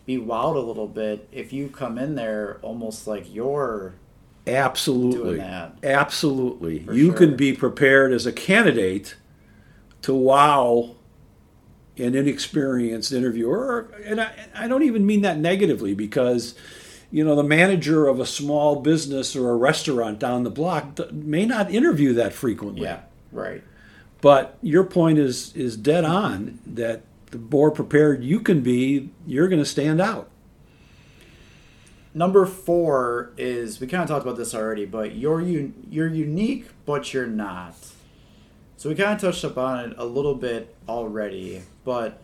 be wowed a little bit if you come in there almost like you're absolutely doing that. Absolutely, for you sure. can be prepared as a candidate to wow an inexperienced interviewer, and I don't even mean that negatively, because the manager of a small business or a restaurant down the block may not interview that frequently. Yeah, right. But your point is dead on, that the more prepared you can be, you're going to stand out. Number 4 is, we kind of talked about this already, but you're unique, but you're not. So we kind of touched upon it a little bit already, but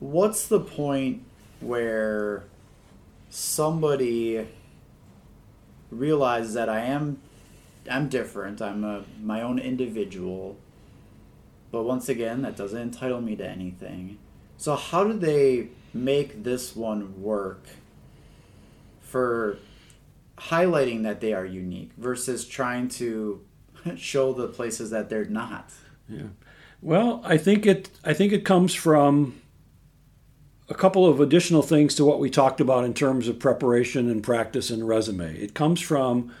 what's the point where somebody realizes that I'm different, I'm my own individual, but once again, that doesn't entitle me to anything. So how do they make this one work for highlighting that they are unique versus trying to show the places that they're not? Yeah. Well, I think it comes from a couple of additional things to what we talked about in terms of preparation and practice and resume. It comes from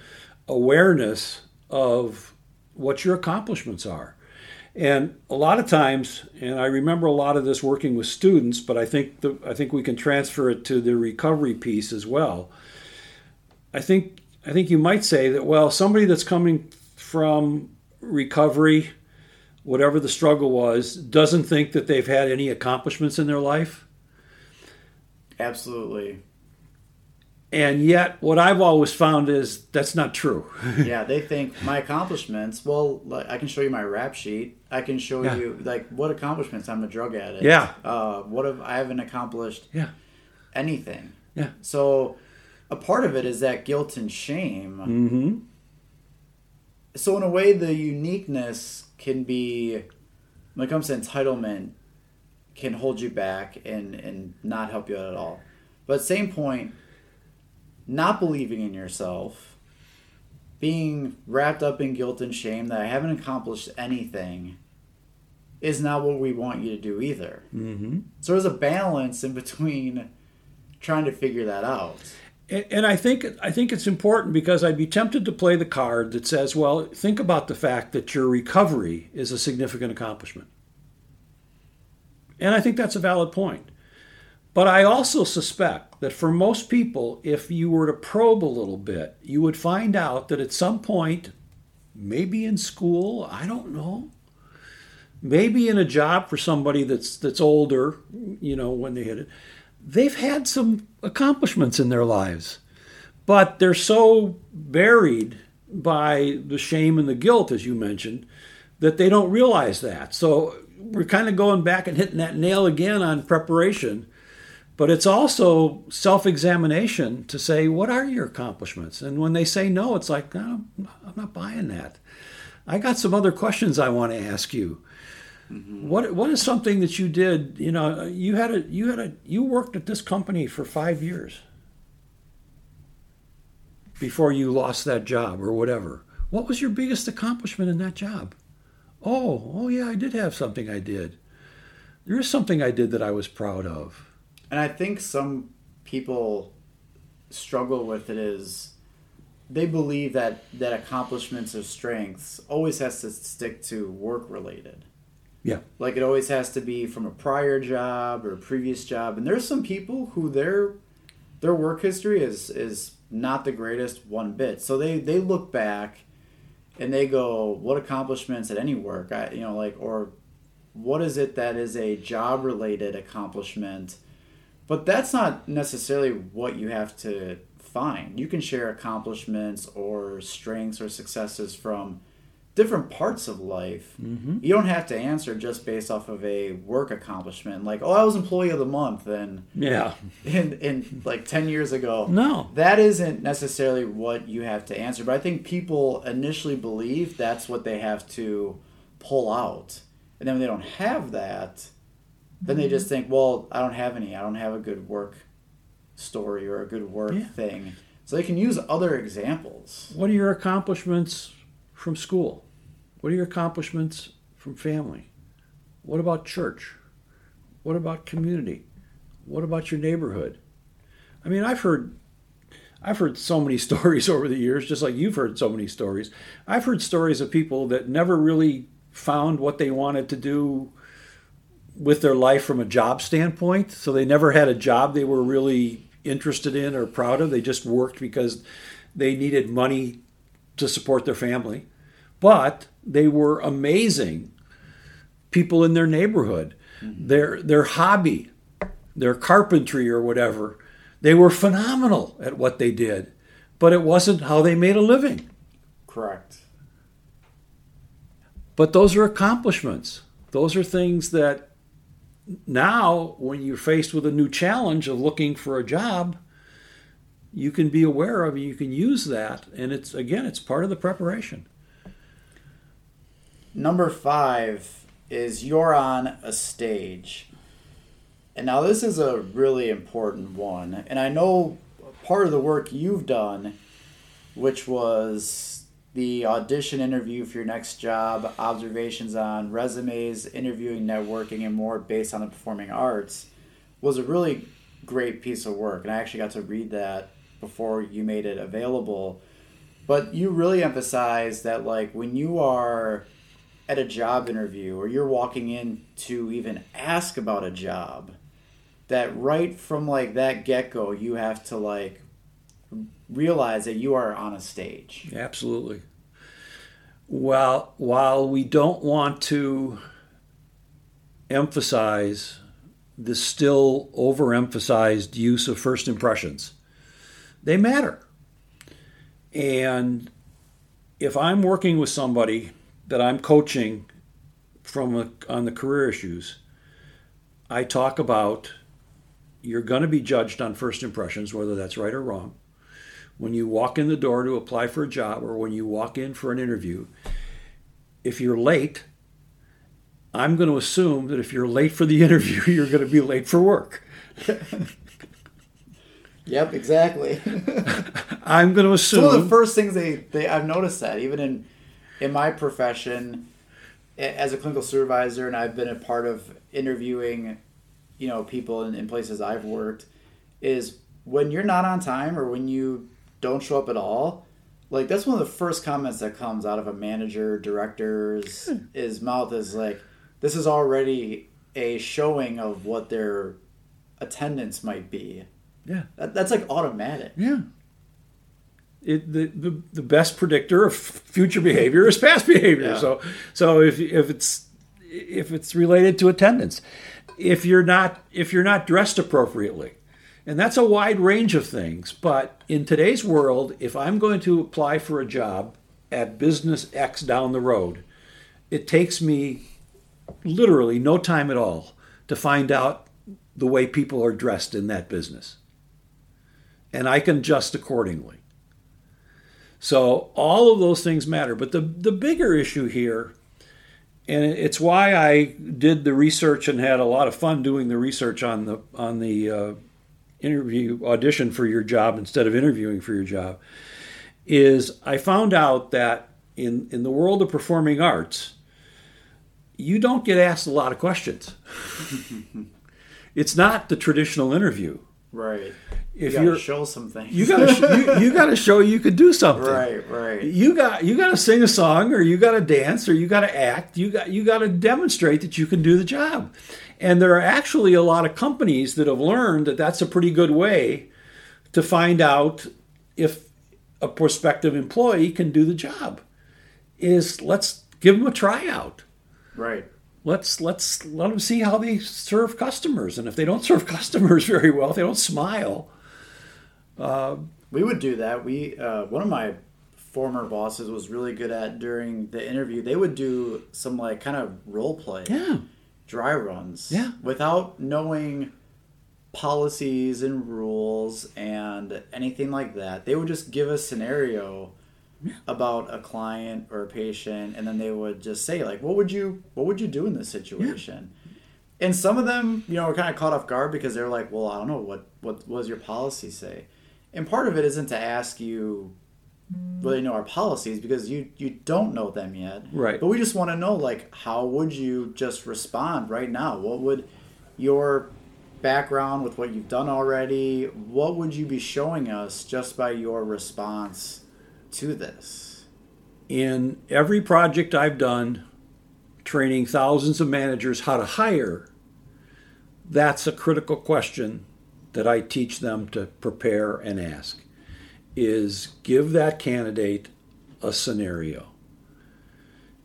awareness of what your accomplishments are. And a lot of times, and I remember a lot of this working with students, but I think we can transfer it to the recovery piece as well. I think you might say that, well, somebody that's coming from recovery, whatever the struggle was, doesn't think that they've had any accomplishments in their life. Absolutely. And yet, what I've always found is that's not true. Yeah, they think my accomplishments, well, I can show you my rap sheet. I can show you, like, what accomplishments? I'm a drug addict. Yeah. What if I haven't accomplished anything? Yeah. So a part of it is that guilt and shame. Mm-hmm. So in a way, the uniqueness can be, when it comes to entitlement, can hold you back and not help you out at all. But same point, not believing in yourself, being wrapped up in guilt and shame that I haven't accomplished anything is not what we want you to do either. Mm-hmm. So there's a balance in between trying to figure that out. And I think it's important because I'd be tempted to play the card that says, well, think about the fact that your recovery is a significant accomplishment. And I think that's a valid point. But I also suspect that for most people, if you were to probe a little bit, you would find out that at some point, maybe in school, I don't know, maybe in a job for somebody that's older, you know, when they hit it, they've had some accomplishments in their lives. But they're so buried by the shame and the guilt, as you mentioned, that they don't realize that. So we're kind of going back and hitting that nail again on preparation. But it's also self-examination to say, what are your accomplishments? And when they say no, it's like, no, I'm not buying that. I got some other questions I want to ask you. Mm-hmm. What is something that you did? You know, you worked at this company for 5 years before you lost that job or whatever. What was your biggest accomplishment in that job? Oh yeah, I did have something I did. There is something I did that I was proud of. And I think some people struggle with it is they believe that accomplishments or strengths always has to stick to work-related. Yeah. Like it always has to be from a prior job or a previous job. And there's some people who their work history is not the greatest one bit. So they look back and they go, what accomplishments at any work? Or what is it that is a job-related accomplishment? But that's not necessarily what you have to find. You can share accomplishments or strengths or successes from different parts of life. Mm-hmm. You don't have to answer just based off of a work accomplishment. Like, oh, I was employee of the month in 10 years ago. No. That isn't necessarily what you have to answer. But I think people initially believe that's what they have to pull out. And then when they don't have that, then they just think, well, I don't have any. I don't have a good work story or a good work thing. So they can use other examples. What are your accomplishments from school? What are your accomplishments from family? What about church? What about community? What about your neighborhood? I mean, I've heard so many stories over the years, just like you've heard so many stories. I've heard stories of people that never really found what they wanted to do with their life from a job standpoint. So they never had a job they were really interested in or proud of. They just worked because they needed money to support their family. But they were amazing people in their neighborhood. Mm-hmm. Their hobby, their carpentry or whatever, they were phenomenal at what they did. But it wasn't how they made a living. Correct. But those are accomplishments. Those are things that now, when you're faced with a new challenge of looking for a job, you can be aware of, you can use that. And it's part of the preparation. Number 5 is you're on a stage. And now this is a really important one. And I know part of the work you've done, which was the audition interview for your next job, observations on resumes, interviewing, networking, and more based on the performing arts, was a really great piece of work, and I actually got to read that before you made it available. But you really emphasize that, like, when you are at a job interview or you're walking in to even ask about a job, that right from, like, that get-go, you have to, like, realize that you are on a stage. Absolutely. Well, while we don't want to emphasize the still overemphasized use of first impressions, they matter. And if I'm working with somebody that I'm coaching on the career issues, I talk about you're going to be judged on first impressions, whether that's right or wrong. When you walk in the door to apply for a job or when you walk in for an interview, if you're late, I'm going to assume that if you're late for the interview, you're going to be late for work. Yep, exactly. I'm going to assume. One of the first things I've noticed that, even in my profession, as a clinical supervisor, and I've been a part of interviewing, you know, people in places I've worked, is when you're not on time or when you don't show up at all, like, that's one of the first comments that comes out of a manager, director's his mouth is like, this is already a showing of what their attendance might be. Yeah. That's like automatic. Yeah. The best predictor of future behavior is past behavior. Yeah. So if it's related to attendance, if you're not dressed appropriately, and that's a wide range of things. But in today's world, if I'm going to apply for a job at business X down the road, it takes me literally no time at all to find out the way people are dressed in that business. And I can adjust accordingly. So all of those things matter. But the bigger issue here, and it's why I did the research and had a lot of fun doing the research on the interview audition for your job instead of interviewing for your job, is I found out that in the world of performing arts, you don't get asked a lot of questions. It's not the traditional interview. Right. If you got to show some things. You got to show you could do something. Right. You got to sing a song, or you got to dance, or you got to act. You got to demonstrate that you can do the job. And there are actually a lot of companies that have learned that that's a pretty good way to find out if a prospective employee can do the job. Is let's give them a tryout. Right. Let's let them see how they serve customers, and if they don't serve customers very well, if they don't smile. We would do that. We one of my former bosses was really good at, during the interview, they would do some, like, kind of role play, dry runs, without knowing policies and rules and anything like that. They would just give a scenario. Yeah. About a client or a patient, and then they would just say, like, what would you do in this situation? Yeah. And some of them, you know, were kind of caught off guard because they're like, well, I don't know, what does your policy say? And part of it isn't to ask you whether you know our policies, because you don't know them yet. Right. But we just want to know, like, how would you just respond right now? What would your background with what you've done already, what would you be showing us just by your response to this? In every project I've done, training thousands of managers how to hire, that's a critical question that I teach them to prepare and ask, is give that candidate a scenario.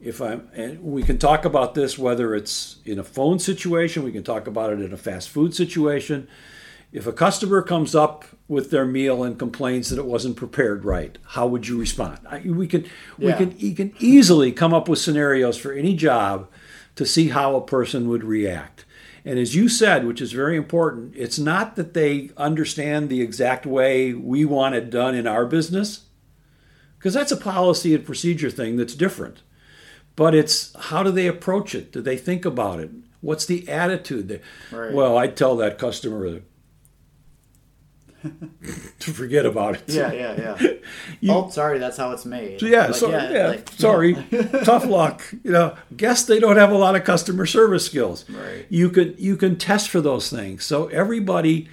And we can talk about this, whether it's in a phone situation, we can talk about it in a fast food situation. If a customer comes up with their meal and complains that it wasn't prepared right, how would you respond? We can easily come up with scenarios for any job to see how a person would react. And as you said, which is very important, it's not that they understand the exact way we want it done in our business, because that's a policy and procedure thing that's different. But it's, how do they approach it? Do they think about it? What's the attitude? Right. Well, I tell that customer to forget about it. Yeah. Sorry, that's how it's made. Tough luck. You know, guess they don't have a lot of customer service skills. Right. You can test for those things. So everybody.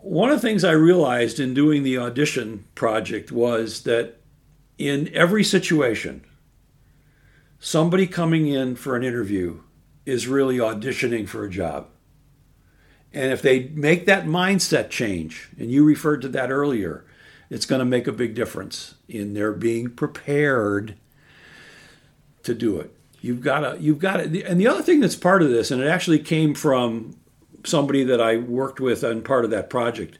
One of the things I realized in doing the audition project was that in every situation, somebody coming in for an interview is really auditioning for a job. And if they make that mindset change, and you referred to that earlier, it's going to make a big difference in their being prepared to do it. You've got to. And the other thing that's part of this, and it actually came from somebody that I worked with on part of that project,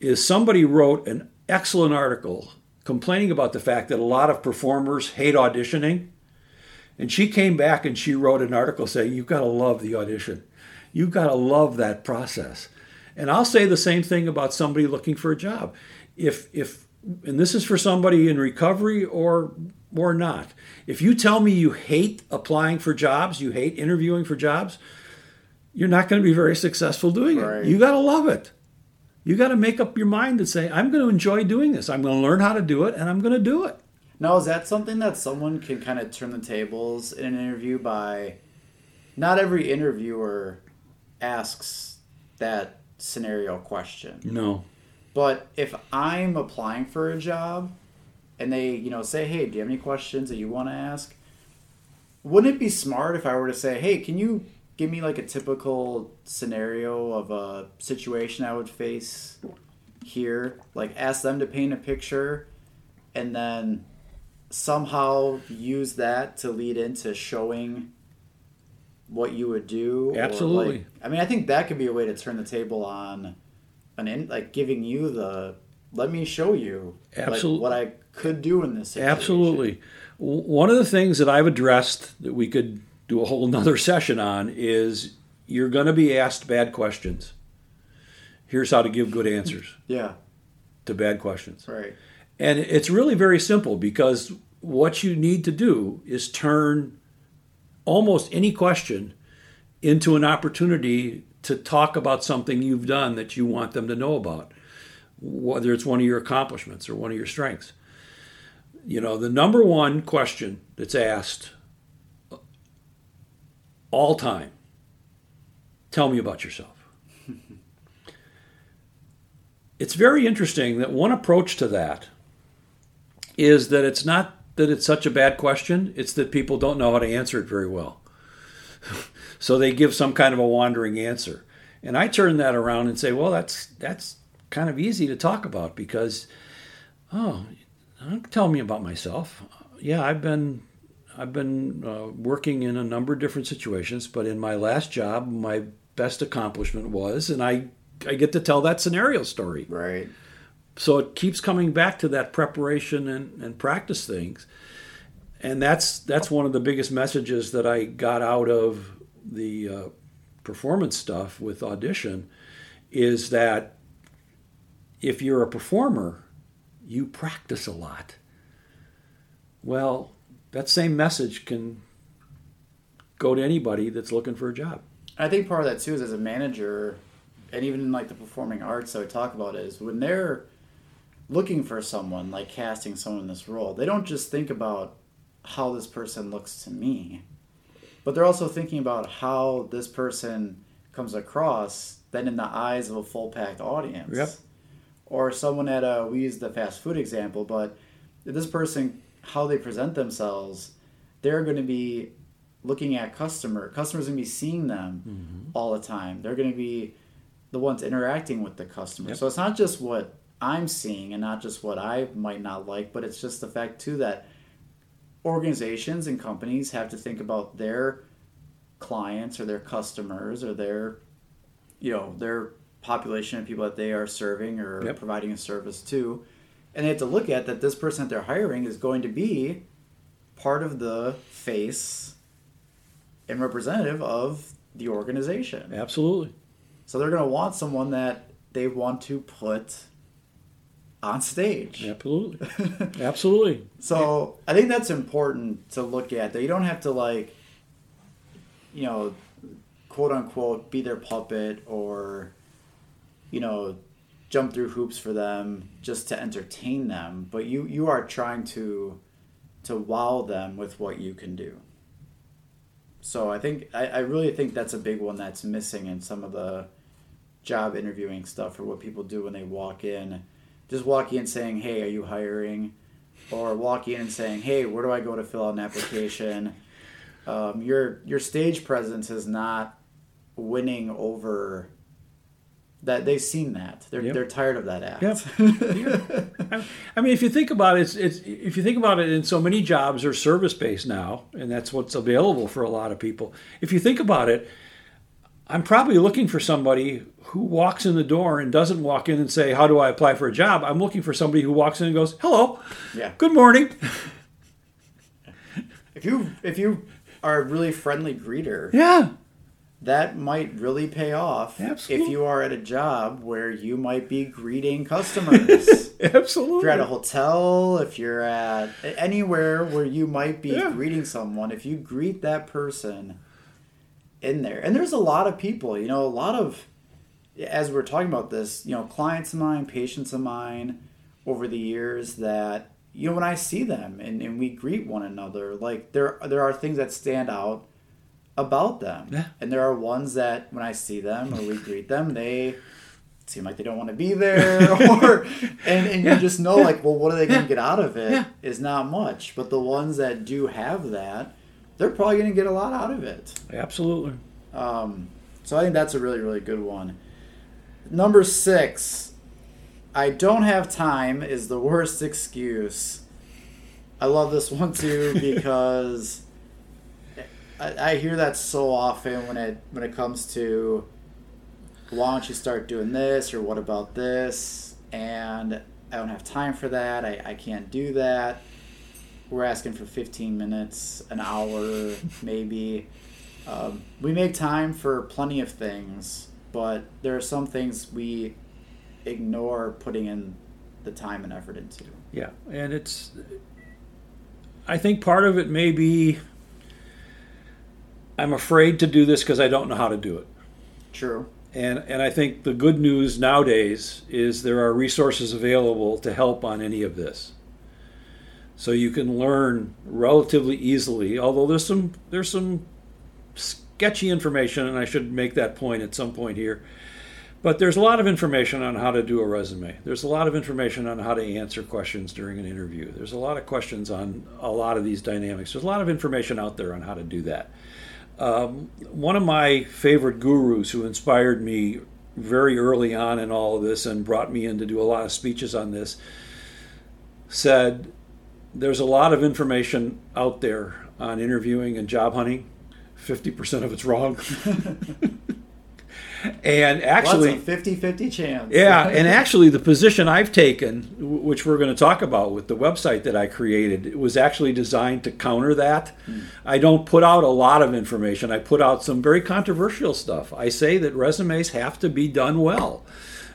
is somebody wrote an excellent article complaining about the fact that a lot of performers hate auditioning. And she came back and she wrote an article saying, you've got to love the audition. You've got to love that process. And I'll say the same thing about somebody looking for a job. If and this is for somebody in recovery or not. If you tell me you hate applying for jobs, you hate interviewing for jobs, you're not going to be very successful doing it. You got to love it. You got to make up your mind and say, I'm going to enjoy doing this. I'm going to learn how to do it, and I'm going to do it. Now, is that something that someone can kind of turn the tables in an interview by? Not every interviewer asks that scenario question. No. But if I'm applying for a job and they, say, hey, do you have any questions that you want to ask? Wouldn't it be smart if I were to say, hey, can you give me like a typical scenario of a situation I would face here? Like ask them to paint a picture and then somehow use that to lead into showing what you would do. Absolutely. I think that could be a way to turn the table on giving you the, let me show you what I could do in this situation. Absolutely. One of the things that I've addressed that we could do a whole nother session on is you're going to be asked bad questions. Here's how to give good answers. Yeah. To bad questions. Right. And it's really very simple because what you need to do is turn almost any question into an opportunity to talk about something you've done that you want them to know about, whether it's one of your accomplishments or one of your strengths. The number one question that's asked all time, tell me about yourself. It's very interesting that one approach to that is that it's not that it's such a bad question, it's that people don't know how to answer it very well. So they give some kind of a wandering answer. And I turn that around and say, well, that's kind of easy to talk about because, tell me about myself. Yeah, I've been working in a number of different situations, but in my last job, my best accomplishment was, and I get to tell that scenario story. Right. So it keeps coming back to that preparation and practice things. And that's one of the biggest messages that I got out of the performance stuff with audition is that if you're a performer, you practice a lot. Well, that same message can go to anybody that's looking for a job. I think part of that, too, is as a manager, and even in the performing arts that we talk about, is when they're looking for someone, like casting someone in this role, they don't just think about how this person looks to me, but they're also thinking about how this person comes across then in the eyes of a full-packed audience. Yep. Or someone we use the fast food example, but this person, how they present themselves, they're going to be looking at customers going to be seeing them mm-hmm. all the time. They're going to be the ones interacting with the customer. Yep. So it's not just what I'm seeing and not just what I might not like, but it's just the fact, too, that organizations and companies have to think about their clients or their customers or their population of people that they are serving or yep. providing a service to. And they have to look at that this person that they're hiring is going to be part of the face and representative of the organization. Absolutely. So they're going to want someone that they want to put on stage. Absolutely. Absolutely. So I think that's important to look at. That you don't have to quote unquote, be their puppet or jump through hoops for them just to entertain them, but you are trying to wow them with what you can do. So I really think that's a big one that's missing in some of the job interviewing stuff, or what people do when they walk in. Just walking in saying, hey, are you hiring? Or walking in and saying, hey, where do I go to fill out an application? Your stage presence is not winning over that. They've seen that. They're tired of that act. Yep. Yeah. I mean, if you think about it, in so many jobs are service-based now, and that's what's available for a lot of people. If you think about it, I'm probably looking for somebody who walks in the door and doesn't walk in and say, how do I apply for a job? I'm looking for somebody who walks in and goes, hello, good morning. If you are a really friendly greeter, that might really pay off. Absolutely. If you are at a job where you might be greeting customers. Absolutely. If you're at a hotel, if you're at anywhere where you might be greeting someone, if you greet that person in there. And there's a lot of people, a lot of, as we're talking about this, clients of mine, patients of mine over the years that, when I see them and we greet one another, like there are things that stand out about them. Yeah. And there are ones that when I see them or we greet them, they seem like they don't want to be there and you just know like, well, what are they going to get out of it is not much. But the ones that do have that, they're probably going to get a lot out of it. Absolutely. So I think that's a really, really good one. Number 6, I don't have time is the worst excuse. I love this one too because I hear that so often when it comes to why don't you start doing this or what about this? And I don't have time for that. I can't do that. We're asking for 15 minutes, an hour, maybe. We make time for plenty of things, but there are some things we ignore putting in the time and effort into. Yeah, and I think part of it may be I'm afraid to do this because I don't know how to do it. True. And I think the good news nowadays is there are resources available to help on any of this. So you can learn relatively easily, although there's some sketchy information, and I should make that point at some point here. But there's a lot of information on how to do a resume. There's a lot of information on how to answer questions during an interview. There's a lot of questions on a lot of these dynamics. There's a lot of information out there on how to do that. One of my favorite gurus who inspired me very early on in all of this and brought me in to do a lot of speeches on this said, there's a lot of information out there on interviewing and job hunting. 50% of it's wrong. And actually... Lots of 50-50 chance. Yeah, and actually the position I've taken, which we're going to talk about with the website that I created, it was actually designed to counter that. Mm. I don't put out a lot of information. I put out some very controversial stuff. I say that resumes have to be done well.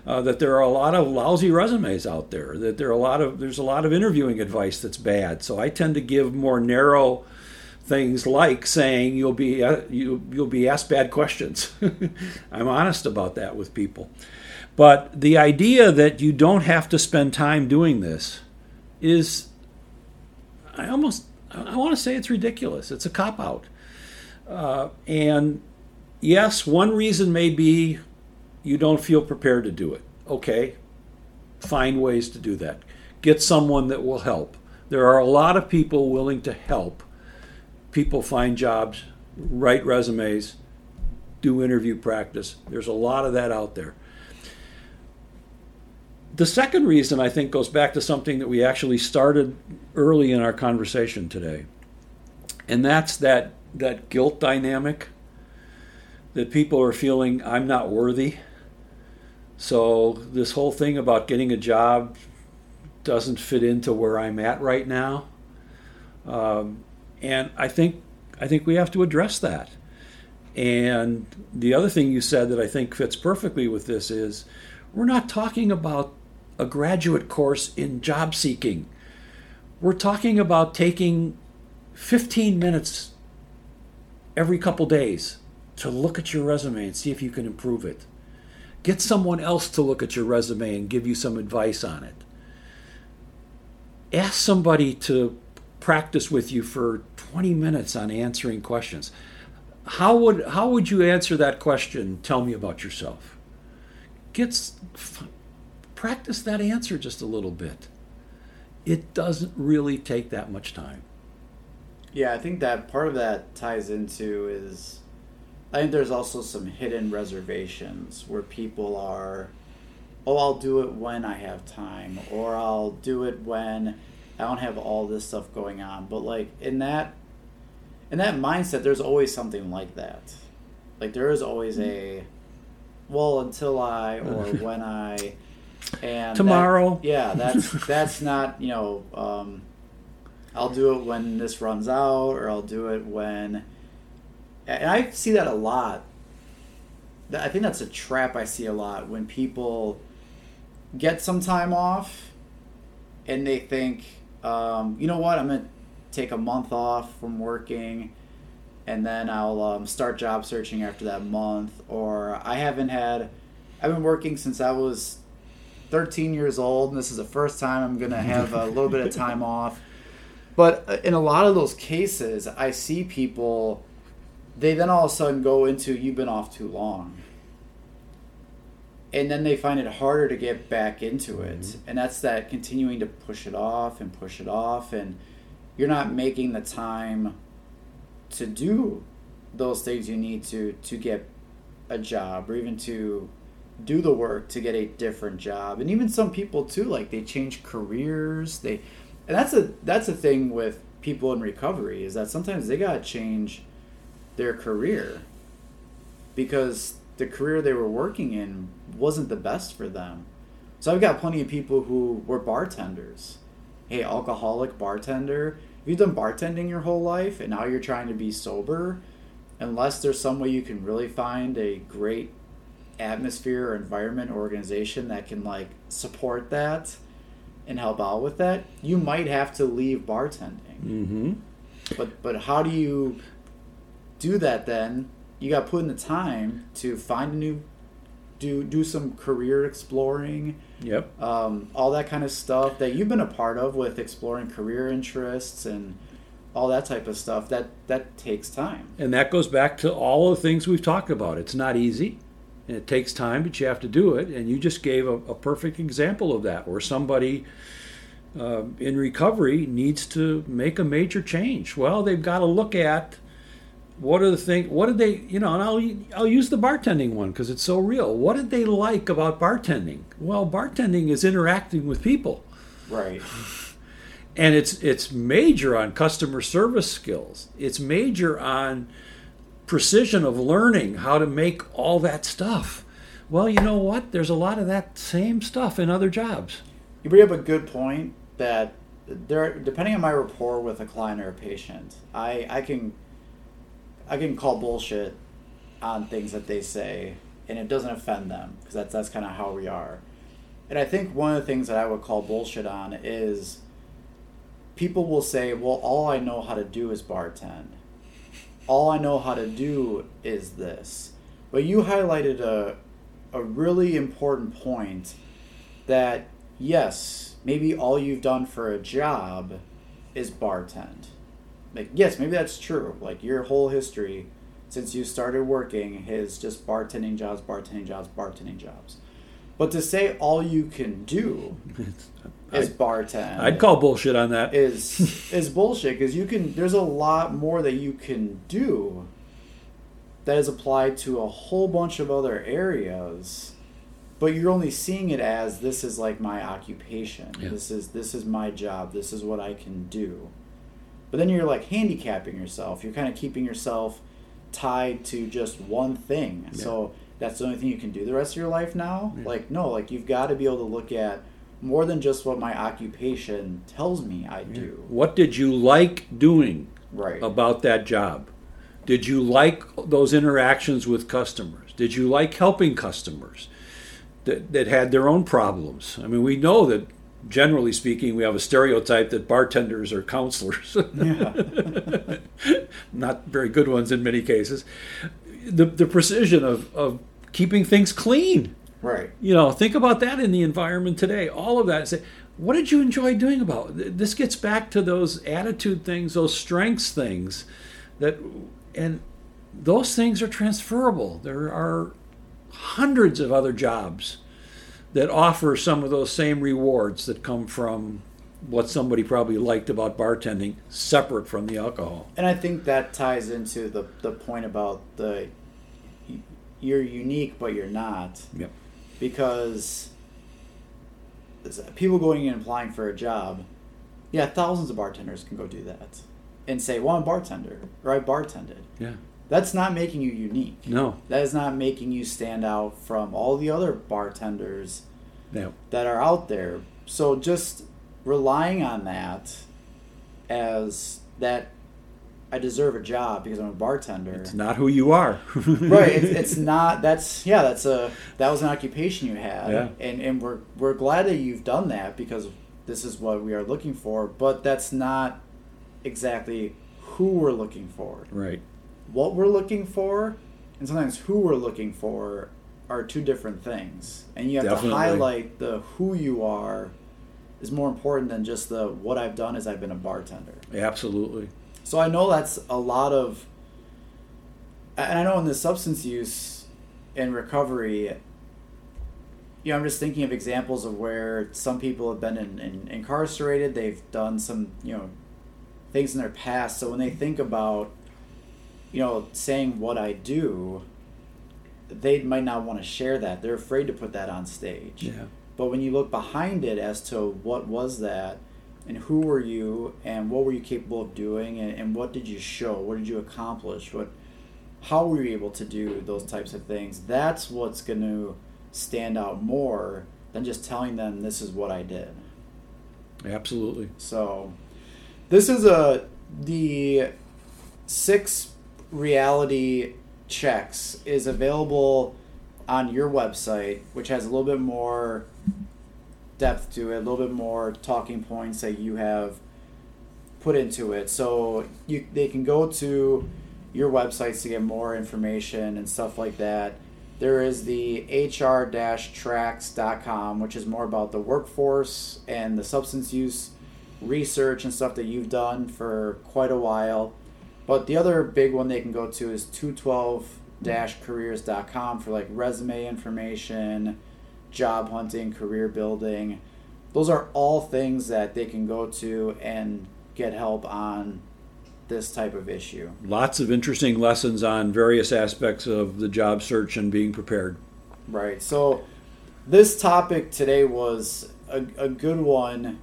That there are a lot of lousy resumes out there, that there's a lot of interviewing advice that's bad. So I tend to give more narrow things like saying you'll be asked bad questions. I'm honest about that with people. But the idea that you don't have to spend time doing this is, I want to say it's ridiculous. It's a cop-out. And yes, one reason may be you don't feel prepared to do it. Okay, find ways to do that. Get someone that will help. There are a lot of people willing to help people find jobs, write resumes, do interview practice. There's a lot of that out there. The second reason I think goes back to something that we actually started early in our conversation today, and that's that guilt dynamic that people are feeling, I'm not worthy. So this whole thing about getting a job doesn't fit into where I'm at right now. And I think we have to address that. And the other thing you said that I think fits perfectly with this is we're not talking about a graduate course in job seeking. We're talking about taking 15 minutes every couple days to look at your resume and see if you can improve it. Get someone else to look at your resume and give you some advice on it. Ask somebody to practice with you for 20 minutes on answering questions. How would you answer that question? Tell me about yourself. Practice that answer just a little bit. It doesn't really take that much time. Yeah, I think that part of that ties into is, I think there's also some hidden reservations where people are, oh, I'll do it when I have time, or I'll do it when I don't have all this stuff going on. But like in that mindset, there's always something like that. Like there is always a, well, until I, or when I, and tomorrow. That's not, I'll do it when this runs out, or I'll do it when, and I see that a lot. I think that's a trap I see a lot when people get some time off and they think, you know what, I'm going to take a month off from working and then I'll start job searching after that month. Or I've been working since I was 13 years old, and this is the first time I'm going to have a little bit of time off. But in a lot of those cases, I see people, they then all of a sudden go into, you've been off too long. And then they find it harder to get back into it. Mm-hmm. And that's that continuing to push it off. And you're not making the time to do those things you need to get a job, or even to do the work to get a different job. And even some people too, like they change careers. And that's a thing with people in recovery, is that sometimes they got to change their career because the career they were working in wasn't the best for them. So I've got plenty of people who were bartenders. Hey, alcoholic bartender, if you've done bartending your whole life and now you're trying to be sober, unless there's some way you can really find a great atmosphere or environment or organization that can like support that and help out with that, you might have to leave bartending. Mm-hmm. But how do you do that then? You got to put in the time to find a new, do some career exploring. Yep. All that kind of stuff that you've been a part of with exploring career interests and all that type of stuff. That takes time. And that goes back to all the things we've talked about. It's not easy, and it takes time, but you have to do it. And you just gave a perfect example of that, where somebody in recovery needs to make a major change. Well, they've got to look at, what are the things, what did they, and I'll use the bartending one because it's so real. What did they like about bartending? Well, bartending is interacting with people. Right. And it's major on customer service skills. It's major on precision of learning how to make all that stuff. Well, you know what? There's a lot of that same stuff in other jobs. You bring up a good point that there, depending on my rapport with a client or a patient, I can call bullshit on things that they say, and it doesn't offend them, because that's kind of how we are. And I think one of the things that I would call bullshit on is people will say, well, all I know how to do is bartend. All I know how to do is this. But you highlighted a really important point that, yes, maybe all you've done for a job is bartend. Like, yes, maybe that's true. Like, your whole history since you started working is just bartending jobs. But to say all you can do is bartend, I'd call bullshit on that. Is bullshit, because there's a lot more that you can do that is applied to a whole bunch of other areas, but you're only seeing it as, this is like my occupation. Yeah. This is my job. This is what I can do. But then you're like handicapping yourself. You're kind of keeping yourself tied to just one thing. Yeah. So that's the only thing you can do the rest of your life now? Yeah. Like, no, like you've got to be able to look at more than just what my occupation tells me I do. What did you like doing about that job? Did you like those interactions with customers? Did you like helping customers that had their own problems? I mean, we know that, generally speaking, we have a stereotype that bartenders are counselors. Yeah. Not very good ones in many cases. The precision of keeping things clean. Right. You know, think about that in the environment today. All of that. Say, what did you enjoy doing about it? This gets back to those attitude things, those strengths things, and those things are transferable. There are hundreds of other jobs that offer some of those same rewards that come from what somebody probably liked about bartending, separate from the alcohol. And I think that ties into the point about you're unique, but you're not. Yep. Because people going in and applying for a job, yeah, thousands of bartenders can go do that and say, well, I'm a bartender, or I bartended. Yeah. That's not making you unique. No. That is not making you stand out from all the other bartenders that are out there. So just relying on that as that I deserve a job because I'm a bartender. It's not who you are. Right. It's not. That was an occupation you had. Yeah. And we're glad that you've done that because this is what we are looking for, but that's not exactly who we're looking for. Right. What we're looking for and sometimes who we're looking for are two different things. And you have to highlight the who you are is more important than just the what I've done is I've been a bartender. Absolutely. So I know that's a lot of, and I know in the substance use and recovery, you know, I'm just thinking of examples of where some people have been incarcerated. They've done some, you know, things in their past. So when they think about, you know, saying what I do, they might not want to share that. They're afraid to put that on stage. Yeah. But when you look behind it as to what was that, and who were you, and what were you capable of doing, and what did you show? What did you accomplish? How were you able to do those types of things? That's what's going to stand out more than just telling them this is what I did. Absolutely. So this is the 6 reality checks is available on your website, which has a little bit more depth to it, a little bit more talking points that you have put into it. So they can go to your websites to get more information and stuff like that. There is the hr-tracks.com, which is more about the workforce and the substance use research and stuff that you've done for quite a while. But the other big one they can go to is 212-careers.com for like resume information, job hunting, career building. Those are all things that they can go to and get help on this type of issue. Lots of interesting lessons on various aspects of the job search and being prepared. Right. So this topic today was a good one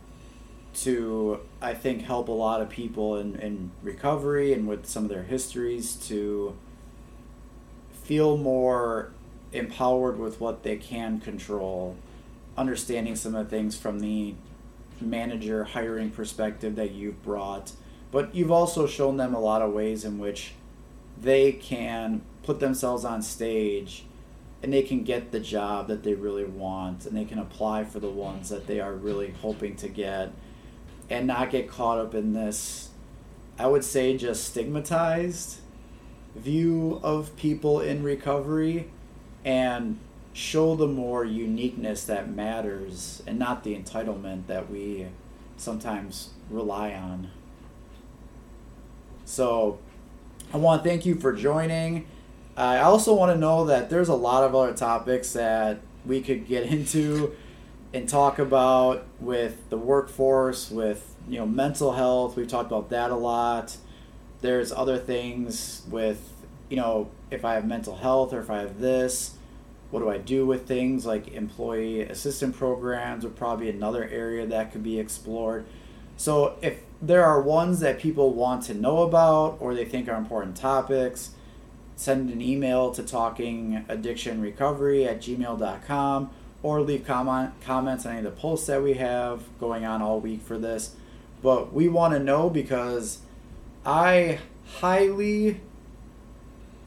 to, I think, help a lot of people in recovery and with some of their histories to feel more empowered with what they can control, understanding some of the things from the manager hiring perspective that you've brought, but you've also shown them a lot of ways in which they can put themselves on stage and they can get the job that they really want and they can apply for the ones that they are really hoping to get and not get caught up in this, I would say, just stigmatized view of people in recovery, and show the more uniqueness that matters and not the entitlement that we sometimes rely on. So I want to thank you for joining. I also want to know that there's a lot of other topics that we could get into and talk about with the workforce, with, you know, mental health. We've talked about that a lot. There's other things with, you know, if I have mental health or if I have this, what do I do with things like employee assistance programs would probably another area that could be explored. So if there are ones that people want to know about or they think are important topics, send an email to talkingaddictionrecovery@gmail.com or leave comments on any of the posts that we have going on all week for this. But we want to know because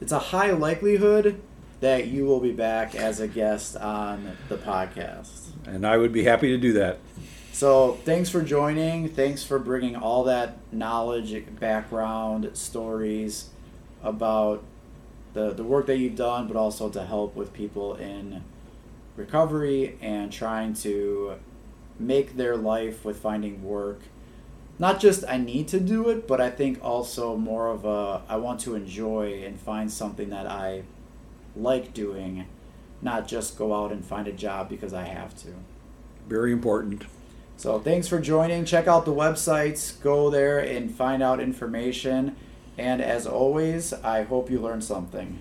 it's a high likelihood that you will be back as a guest on the podcast. And I would be happy to do that. So thanks for joining. Thanks for bringing all that knowledge, background, stories about the work that you've done, but also to help with people in recovery and trying to make their life with finding work. Not just I need to do it, but I think also more of a I want to enjoy and find something that I like doing, not just go out and find a job because I have to. Very important. So thanks for joining. Check out the websites. Go there and find out information. And as always, I hope you learned something.